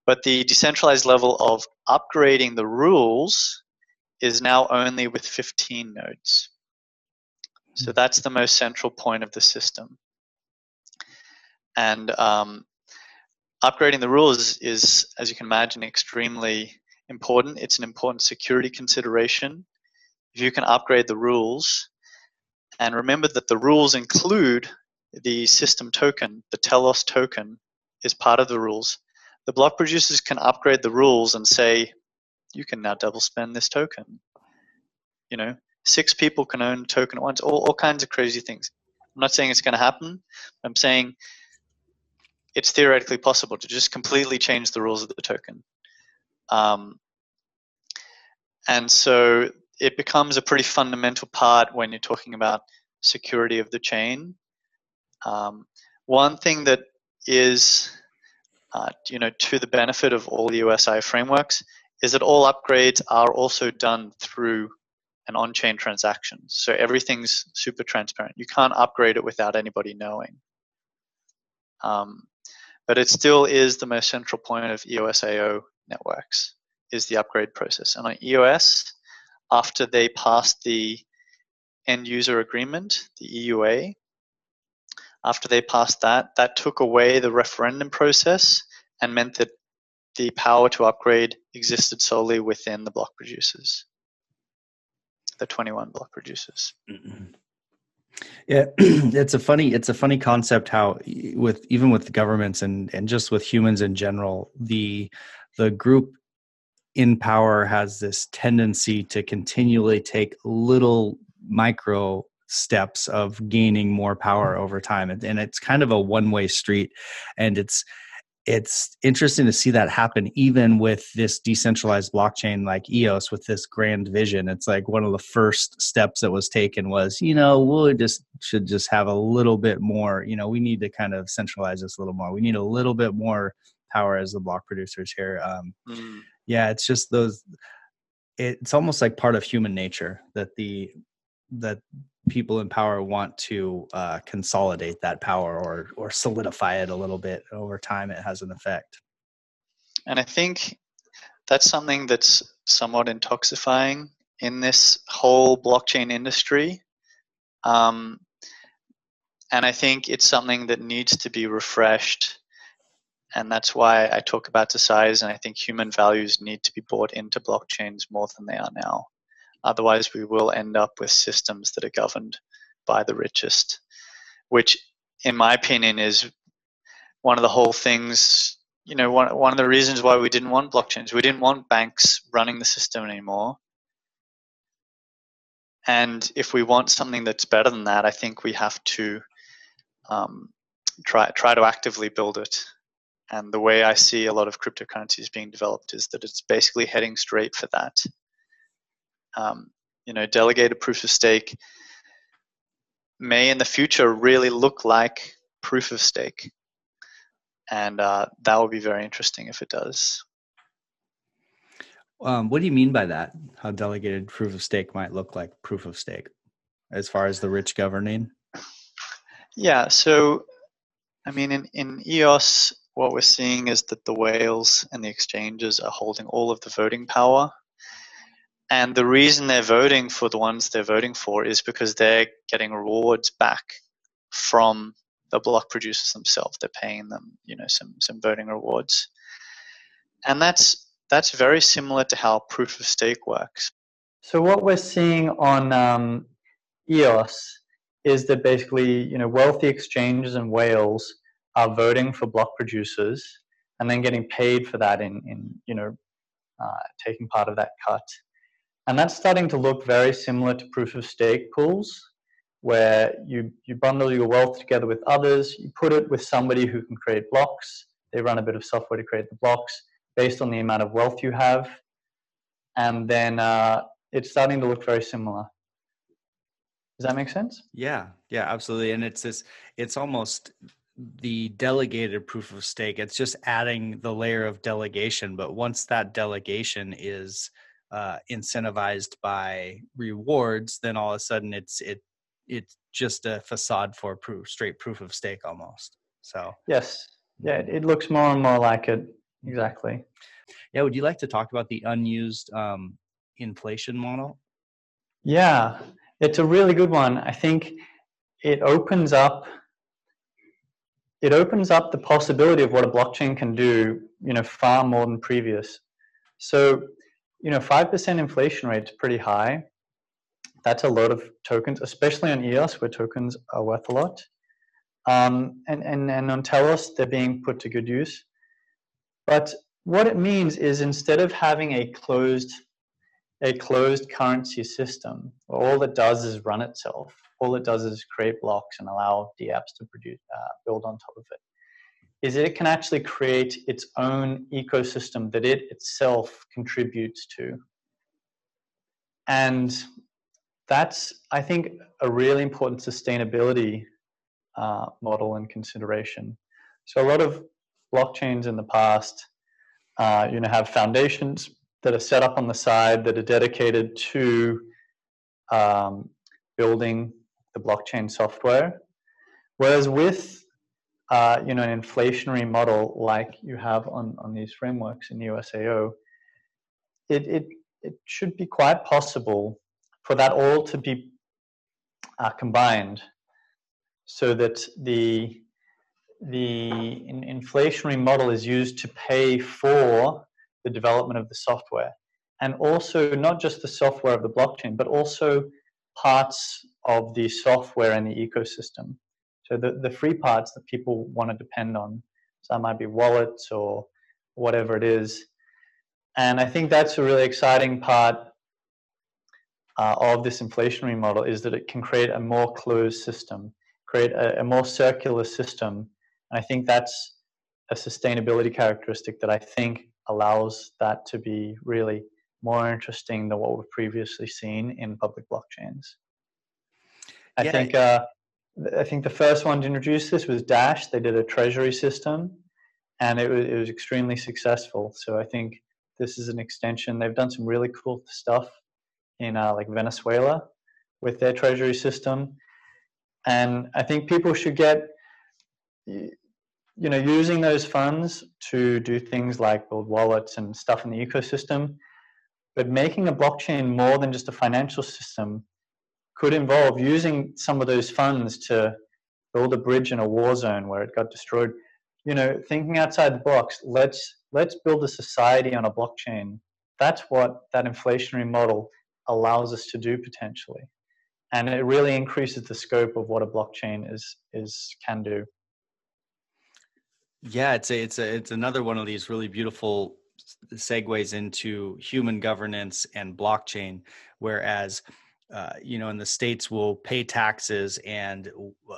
But the decentralized level of upgrading the rules is now only with 15 nodes. So that's the most central point of the system. And upgrading the rules is, as you can imagine, extremely important. It's an important security consideration. If you can upgrade the rules, and remember that the rules include the system token, the Telos token is part of the rules. The block producers can upgrade the rules and say, you can now double spend this token. You know, 6 people can own a token at once, all kinds of crazy things. I'm not saying it's going to happen. I'm saying it's theoretically possible to just completely change the rules of the token. And so it becomes a pretty fundamental part when you're talking about security of the chain. One thing that is to the benefit of all the EOSIO frameworks is that all upgrades are also done through an on-chain transaction. So everything's super transparent. You can't upgrade it without anybody knowing. But it still is the most central point of EOSIO networks, is the upgrade process. And on EOS, after they passed the end user agreement, the EUA, after they passed that, that took away the referendum process and meant that the power to upgrade existed solely within the block producers, the 21 block producers. Mm-hmm. Yeah, it's a funny concept how even with the governments and just with humans in general, the group in power has this tendency to continually take little micro steps of gaining more power over time. And it's kind of a one-way street. And it's interesting to see that happen even with this decentralized blockchain like EOS with this grand vision. It's like one of the first steps that was taken was, you know, we just should just have a little bit more, you know, we need to kind of centralize this a little more. We need a little bit more power as the block producers here. Yeah, it's just those, it's almost like part of human nature that that people in power want to consolidate that power or solidify it a little bit over time. It has an effect. And I think that's something that's somewhat intoxifying in this whole blockchain industry. And I think it's something that needs to be refreshed. And that's why I talk about desires, and I think human values need to be brought into blockchains more than they are now. Otherwise, we will end up with systems that are governed by the richest, which, in my opinion, is one of the whole things, you know, one of the reasons why we didn't want blockchains. We didn't want banks running the system anymore. And if we want something that's better than that, I think we have to try to actively build it. And the way I see a lot of cryptocurrencies being developed is that it's basically heading straight for that. You know, delegated proof-of-stake may in the future really look like proof-of-stake. And that will be very interesting if it does. What do you mean by that? How delegated proof-of-stake might look like proof-of-stake as far as the rich governing? Yeah, so, I mean, in EOS, what we're seeing is that the whales and the exchanges are holding all of the voting power. And the reason they're voting for the ones they're voting for is because they're getting rewards back from the block producers themselves. They're paying them, you know, some voting rewards. And that's very similar to how proof of stake works. So what we're seeing on EOS is that basically, you know, wealthy exchanges and whales are voting for block producers and then getting paid for that in you know, taking part of that cut. And that's starting to look very similar to proof-of-stake pools, where you bundle your wealth together with others, you put it with somebody who can create blocks, they run a bit of software to create the blocks based on the amount of wealth you have, and then it's starting to look very similar. Does that make sense? Yeah, absolutely. And it's almost the delegated proof-of-stake. It's just adding the layer of delegation, but once that delegation is incentivized by rewards, then all of a sudden it's just a facade for straight proof of stake almost. So yes, yeah, it looks more and more like it. Exactly. Yeah. Would you like to talk about the unused inflation model? Yeah, it's a really good one. I think it opens up the possibility of what a blockchain can do, you know, far more than previous. So, you know, 5% inflation rate is pretty high. That's a lot of tokens, especially on EOS, where tokens are worth a lot. And on Telos, they're being put to good use. But what it means is instead of having a closed currency system, all it does is run itself. All it does is create blocks and allow dApps to produce, build on top of it. Is it can actually create its own ecosystem that it itself contributes to. And that's, I think, a really important sustainability model and consideration. So a lot of blockchains in the past, you know, have foundations that are set up on the side that are dedicated to building the blockchain software. Whereas with you know, an inflationary model like you have on these frameworks in USAO, it should be quite possible for that all to be combined, so that the inflationary model is used to pay for the development of the software, and also not just the software of the blockchain, but also parts of the software and the ecosystem. So the free parts that people want to depend on, so that might be wallets or whatever it is. And I think that's a really exciting part of this inflationary model is that it can create a more closed system, create a more circular system. And I think that's a sustainability characteristic that I think allows that to be really more interesting than what we've previously seen in public blockchains. I think the first one to introduce this was Dash. They did a treasury system, and it was extremely successful. So I think this is an extension. They've done some really cool stuff in like Venezuela with their treasury system. And I think people should get, using those funds to do things like build wallets and stuff in the ecosystem. But making a blockchain more than just a financial system could involve using some of those funds to build a bridge in a war zone where it got destroyed. Thinking outside the box, let's build a society on a blockchain. That's what that inflationary model allows us to do potentially. And it really increases the scope of what a blockchain can do. Yeah, it's another one of these really beautiful segues into human governance and blockchain, whereas in the States we'll pay taxes, and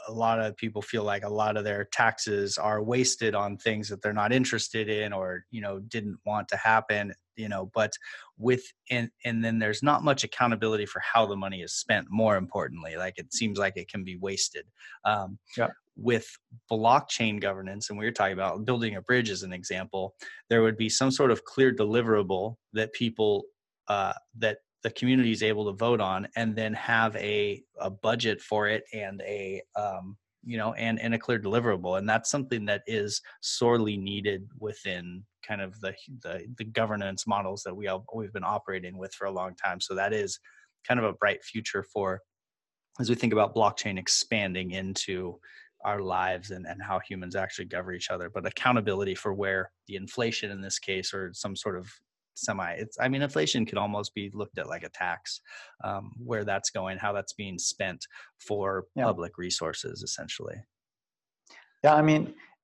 a lot of people feel like a lot of their taxes are wasted on things that they're not interested in or, didn't want to happen, but and then there's not much accountability for how the money is spent, more importantly. Like, it seems like it can be wasted. Yeah. With blockchain governance, and we were talking about building a bridge as an example, there would be some sort of clear deliverable that people, that the community is able to vote on, and then have a budget for it and a clear deliverable. And that's something that is sorely needed within kind of the governance models that we've been operating with for a long time. So that is kind of a bright future for, as we think about blockchain expanding into our lives and how humans actually govern each other, but accountability for where the inflation in this case, or some sort of inflation could almost be looked at like a tax, where that's going, how that's being spent for public resources, essentially. Yeah,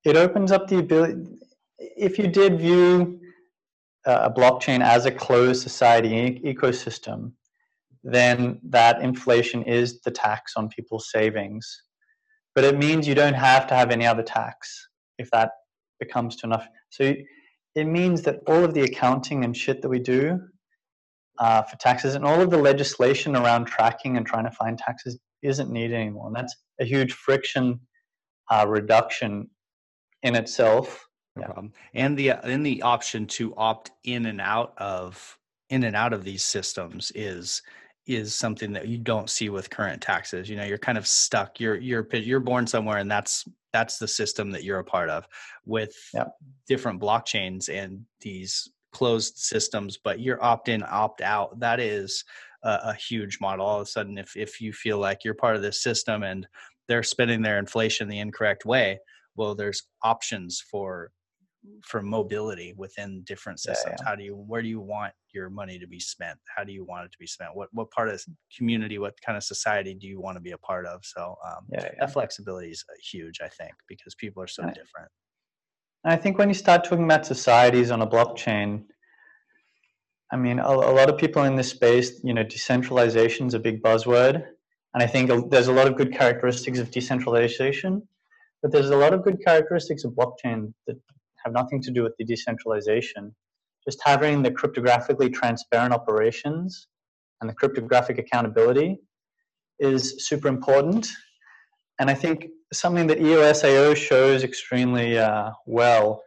it opens up the ability, if you did view a blockchain as a closed society ecosystem, then that inflation is the tax on people's savings. But it means you don't have to have any other tax if that becomes too enough. So it means that all of the accounting and shit that we do for taxes, and all of the legislation around tracking and trying to find taxes, isn't needed anymore. And that's a huge friction reduction in itself. No problem. And the option to opt in and out of these systems is something that you don't see with current taxes. You're kind of stuck. You're born somewhere, and that's the system that you're a part of. With different blockchains and these closed systems, but you're opt in, opt out. That is a huge model. All of a sudden, if you feel like you're part of this system and they're spending their inflation the incorrect way, well, there's options for mobility within different systems. Yeah. Where do you want your money to be spent? How do you want it to be spent? What part of community, what kind of society do you want to be a part of? So that flexibility is huge, I think, because people are so different. I think when you start talking about societies on a blockchain, a lot of people in this space, decentralization is a big buzzword. And I think there's a lot of good characteristics of decentralization, but there's a lot of good characteristics of blockchain that have nothing to do with the decentralization. Just having the cryptographically transparent operations and the cryptographic accountability is super important. And I think something that EOSIO shows extremely well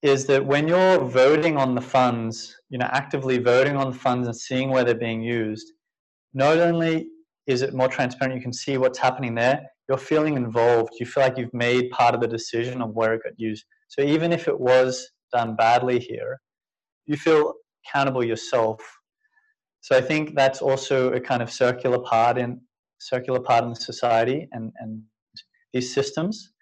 is that when you're voting on the funds, actively voting on the funds and seeing where they're being used, not only is it more transparent, you can see what's happening there, you're feeling involved. You feel like you've made part of the decision on where it got used. So even if it was done badly here, you feel accountable yourself. So I think that's also a kind of circular part in society and these systems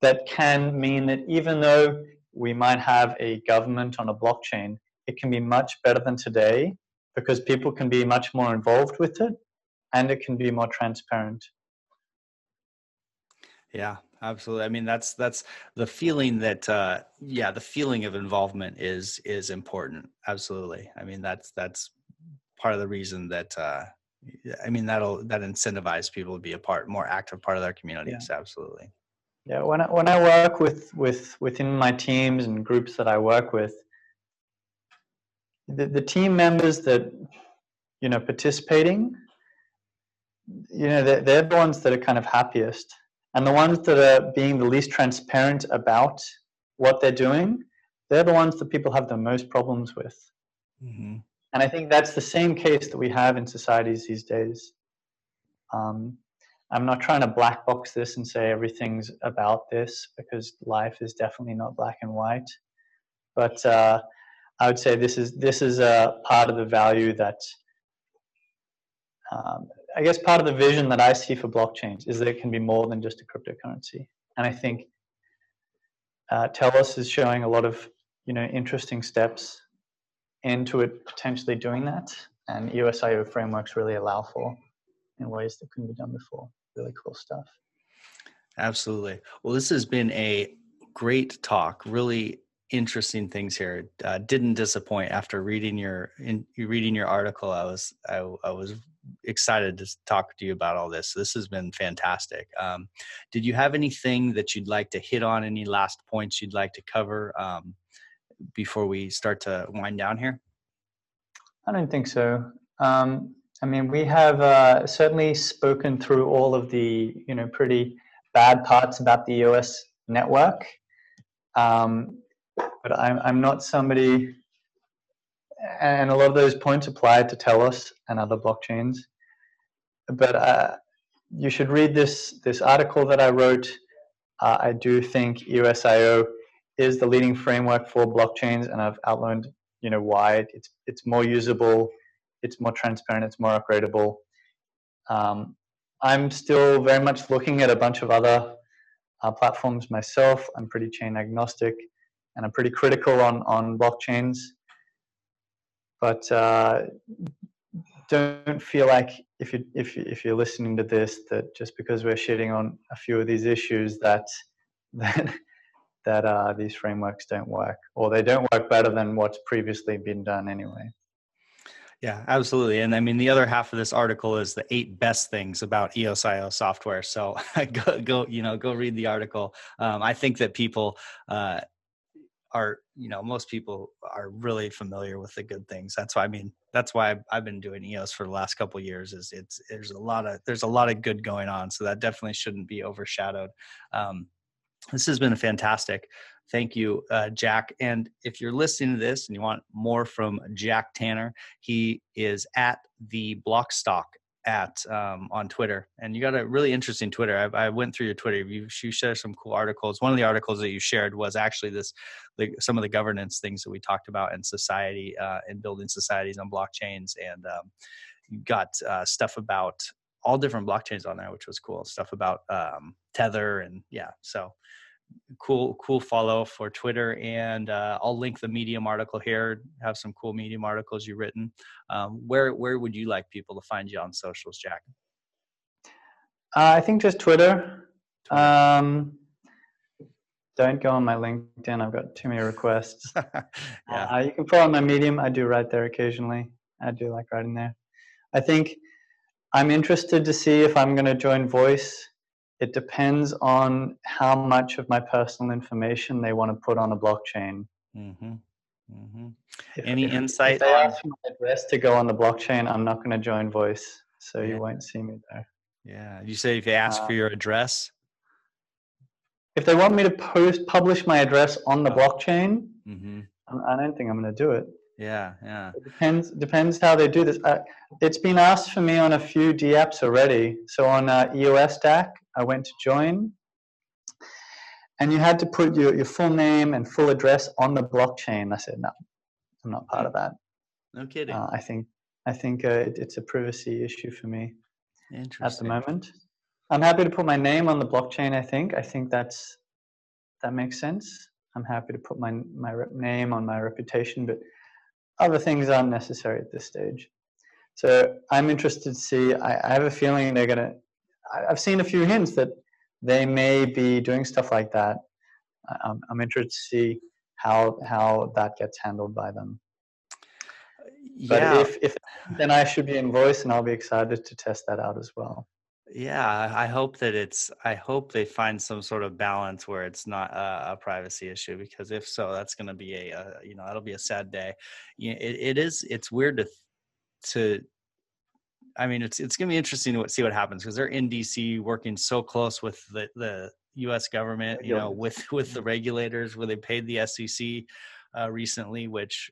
that can mean that even though we might have a government on a blockchain, it can be much better than today because people can be much more involved with it and it can be more transparent. Yeah, absolutely. That's the feeling that, the feeling of involvement is important. Absolutely. That's part of the reason that, I mean, that incentivizes people to be a more active part of their communities. Yeah. Absolutely. Yeah. When I work within my teams and groups that I work with, the team members that, participating, they're the ones that are kind of happiest, and the ones that are being the least transparent about what they're doing, they're the ones that people have the most problems with. Mm-hmm. And I think that's the same case that we have in societies these days. I'm not trying to black box this and say everything's about this, because life is definitely not black and white. But I would say this is a part of the value that, I guess part of the vision that I see for blockchains is that it can be more than just a cryptocurrency. And I think Telos is showing a lot of, interesting steps into it potentially doing that, and EOSIO frameworks really allow for in ways that couldn't be done before. Really cool stuff. Absolutely. Well, this has been a great talk. Really interesting things here. Didn't disappoint. After reading your article, I was excited to talk to you about all this. This has been fantastic. Did you have anything that you'd like to hit on? Any last points you'd like to cover? Before we start to wind down here? I don't think so. I mean, we have certainly spoken through all of the, pretty bad parts about the EOS network. But I'm not somebody, and a lot of those points apply to Telos and other blockchains. But you should read this article that I wrote. I do think EOSIO is the leading framework for blockchains, and I've outlined, why it's more usable, it's more transparent, it's more upgradable. I'm still very much looking at a bunch of other platforms myself. I'm pretty chain agnostic, and I'm pretty critical on blockchains. But don't feel like if you're listening to this that just because we're shitting on a few of these issues that these frameworks don't work, or they don't work better than what's previously been done anyway. Yeah, absolutely. And I mean, the other half of this article is the 8 best things about EOSIO software. So go read the article. I think that people most people are really familiar with the good things. That's why I've been doing EOS for the last couple of years, is there's a lot of good going on. So that definitely shouldn't be overshadowed. This has been fantastic. Thank you, Jack. And if you're listening to this and you want more from Jack Tanner, he is at theBlockStalk on Twitter. And you got a really interesting Twitter. I went through your Twitter. You shared some cool articles. One of the articles that you shared was actually some of the governance things that we talked about in society and building societies on blockchains. And you got stuff about all different blockchains on there, which was cool stuff about Tether and yeah. So cool follow for Twitter. And I'll link the Medium article here. Have some cool Medium articles you've written. Where would you like people to find you on socials, Jack? I think just Twitter. Don't go on my LinkedIn. I've got too many requests. Yeah. You can follow my Medium. I do write there occasionally. I do like writing there. I think I'm interested to see if I'm going to join Voice. It depends on how much of my personal information they want to put on a blockchain. Mm-hmm. Mm-hmm. Any insight? If they ask for my address to go on the blockchain, I'm not going to join Voice, so you won't see me there. Yeah. You say if they ask for your address? If they want me to publish my address on the blockchain, mm-hmm. I don't think I'm going to do it. Yeah, yeah. It depends how they do this. It's been asked for me on a few dApps already. So on EOS DAC, I went to join, and you had to put your full name and full address on the blockchain. I said, no, I'm not part of that. No kidding. I think it's a privacy issue for me at the moment. I'm happy to put my name on the blockchain. I think that makes sense. I'm happy to put my name on my reputation, but other things aren't necessary at this stage. So I'm interested to see, I have a feeling I've seen a few hints that they may be doing stuff like that. I'm interested to see how that gets handled by them. But if then I should be in Voice, and I'll be excited to test that out as well. Yeah, I hope that it's, I hope they find some sort of balance where it's not a privacy issue, because if so, that's going to be a, you know, that'll be a sad day. It is, it's weird to, I mean, it's going to be interesting to see what happens, because they're in DC working so close with the US government, you know, with the regulators, where they paid the SEC recently, which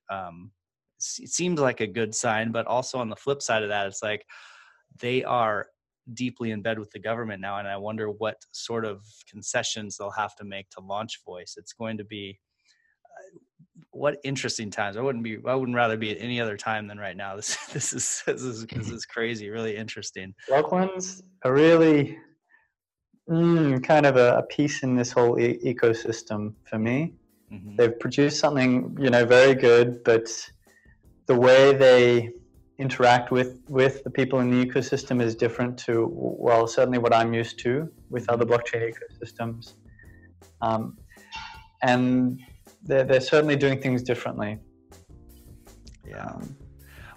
seems like a good sign. But also on the flip side of that, it's like they are deeply in bed with the government now, and I wonder what sort of concessions they'll have to make to launch Voice. It's going to be what interesting times. I wouldn't rather be at any other time than right now. This is crazy, really interesting. Block One's a really kind of a piece in this whole ecosystem for me. Mm-hmm. They've produced something, you know, very good, but the way they interact with the people in the ecosystem is different to, well, certainly what I'm used to with other blockchain ecosystems. And they're certainly doing things differently. Yeah.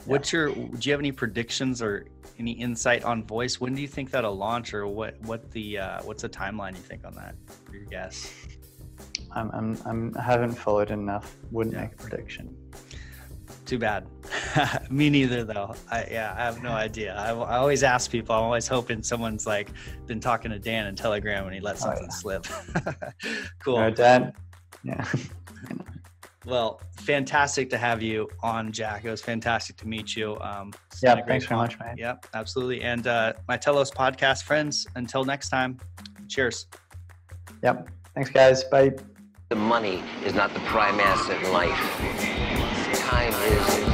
Do you have any predictions or any insight on Voice? When do you think that'll launch, or what's the timeline you think on that? Your guess? I haven't followed enough. Wouldn't make a prediction. Too bad. Me neither, though. I have no idea. I always ask people. I'm always hoping someone's like been talking to Dan in Telegram and he let something slip. Cool. No, Dan. Yeah. Well, fantastic to have you on, Jack. It was fantastic to meet you. Yeah, thanks very much, man. Yep, absolutely. And my Telos podcast friends, until next time, cheers. Yep. Thanks, guys. Bye. The money is not the prime asset in life. Time is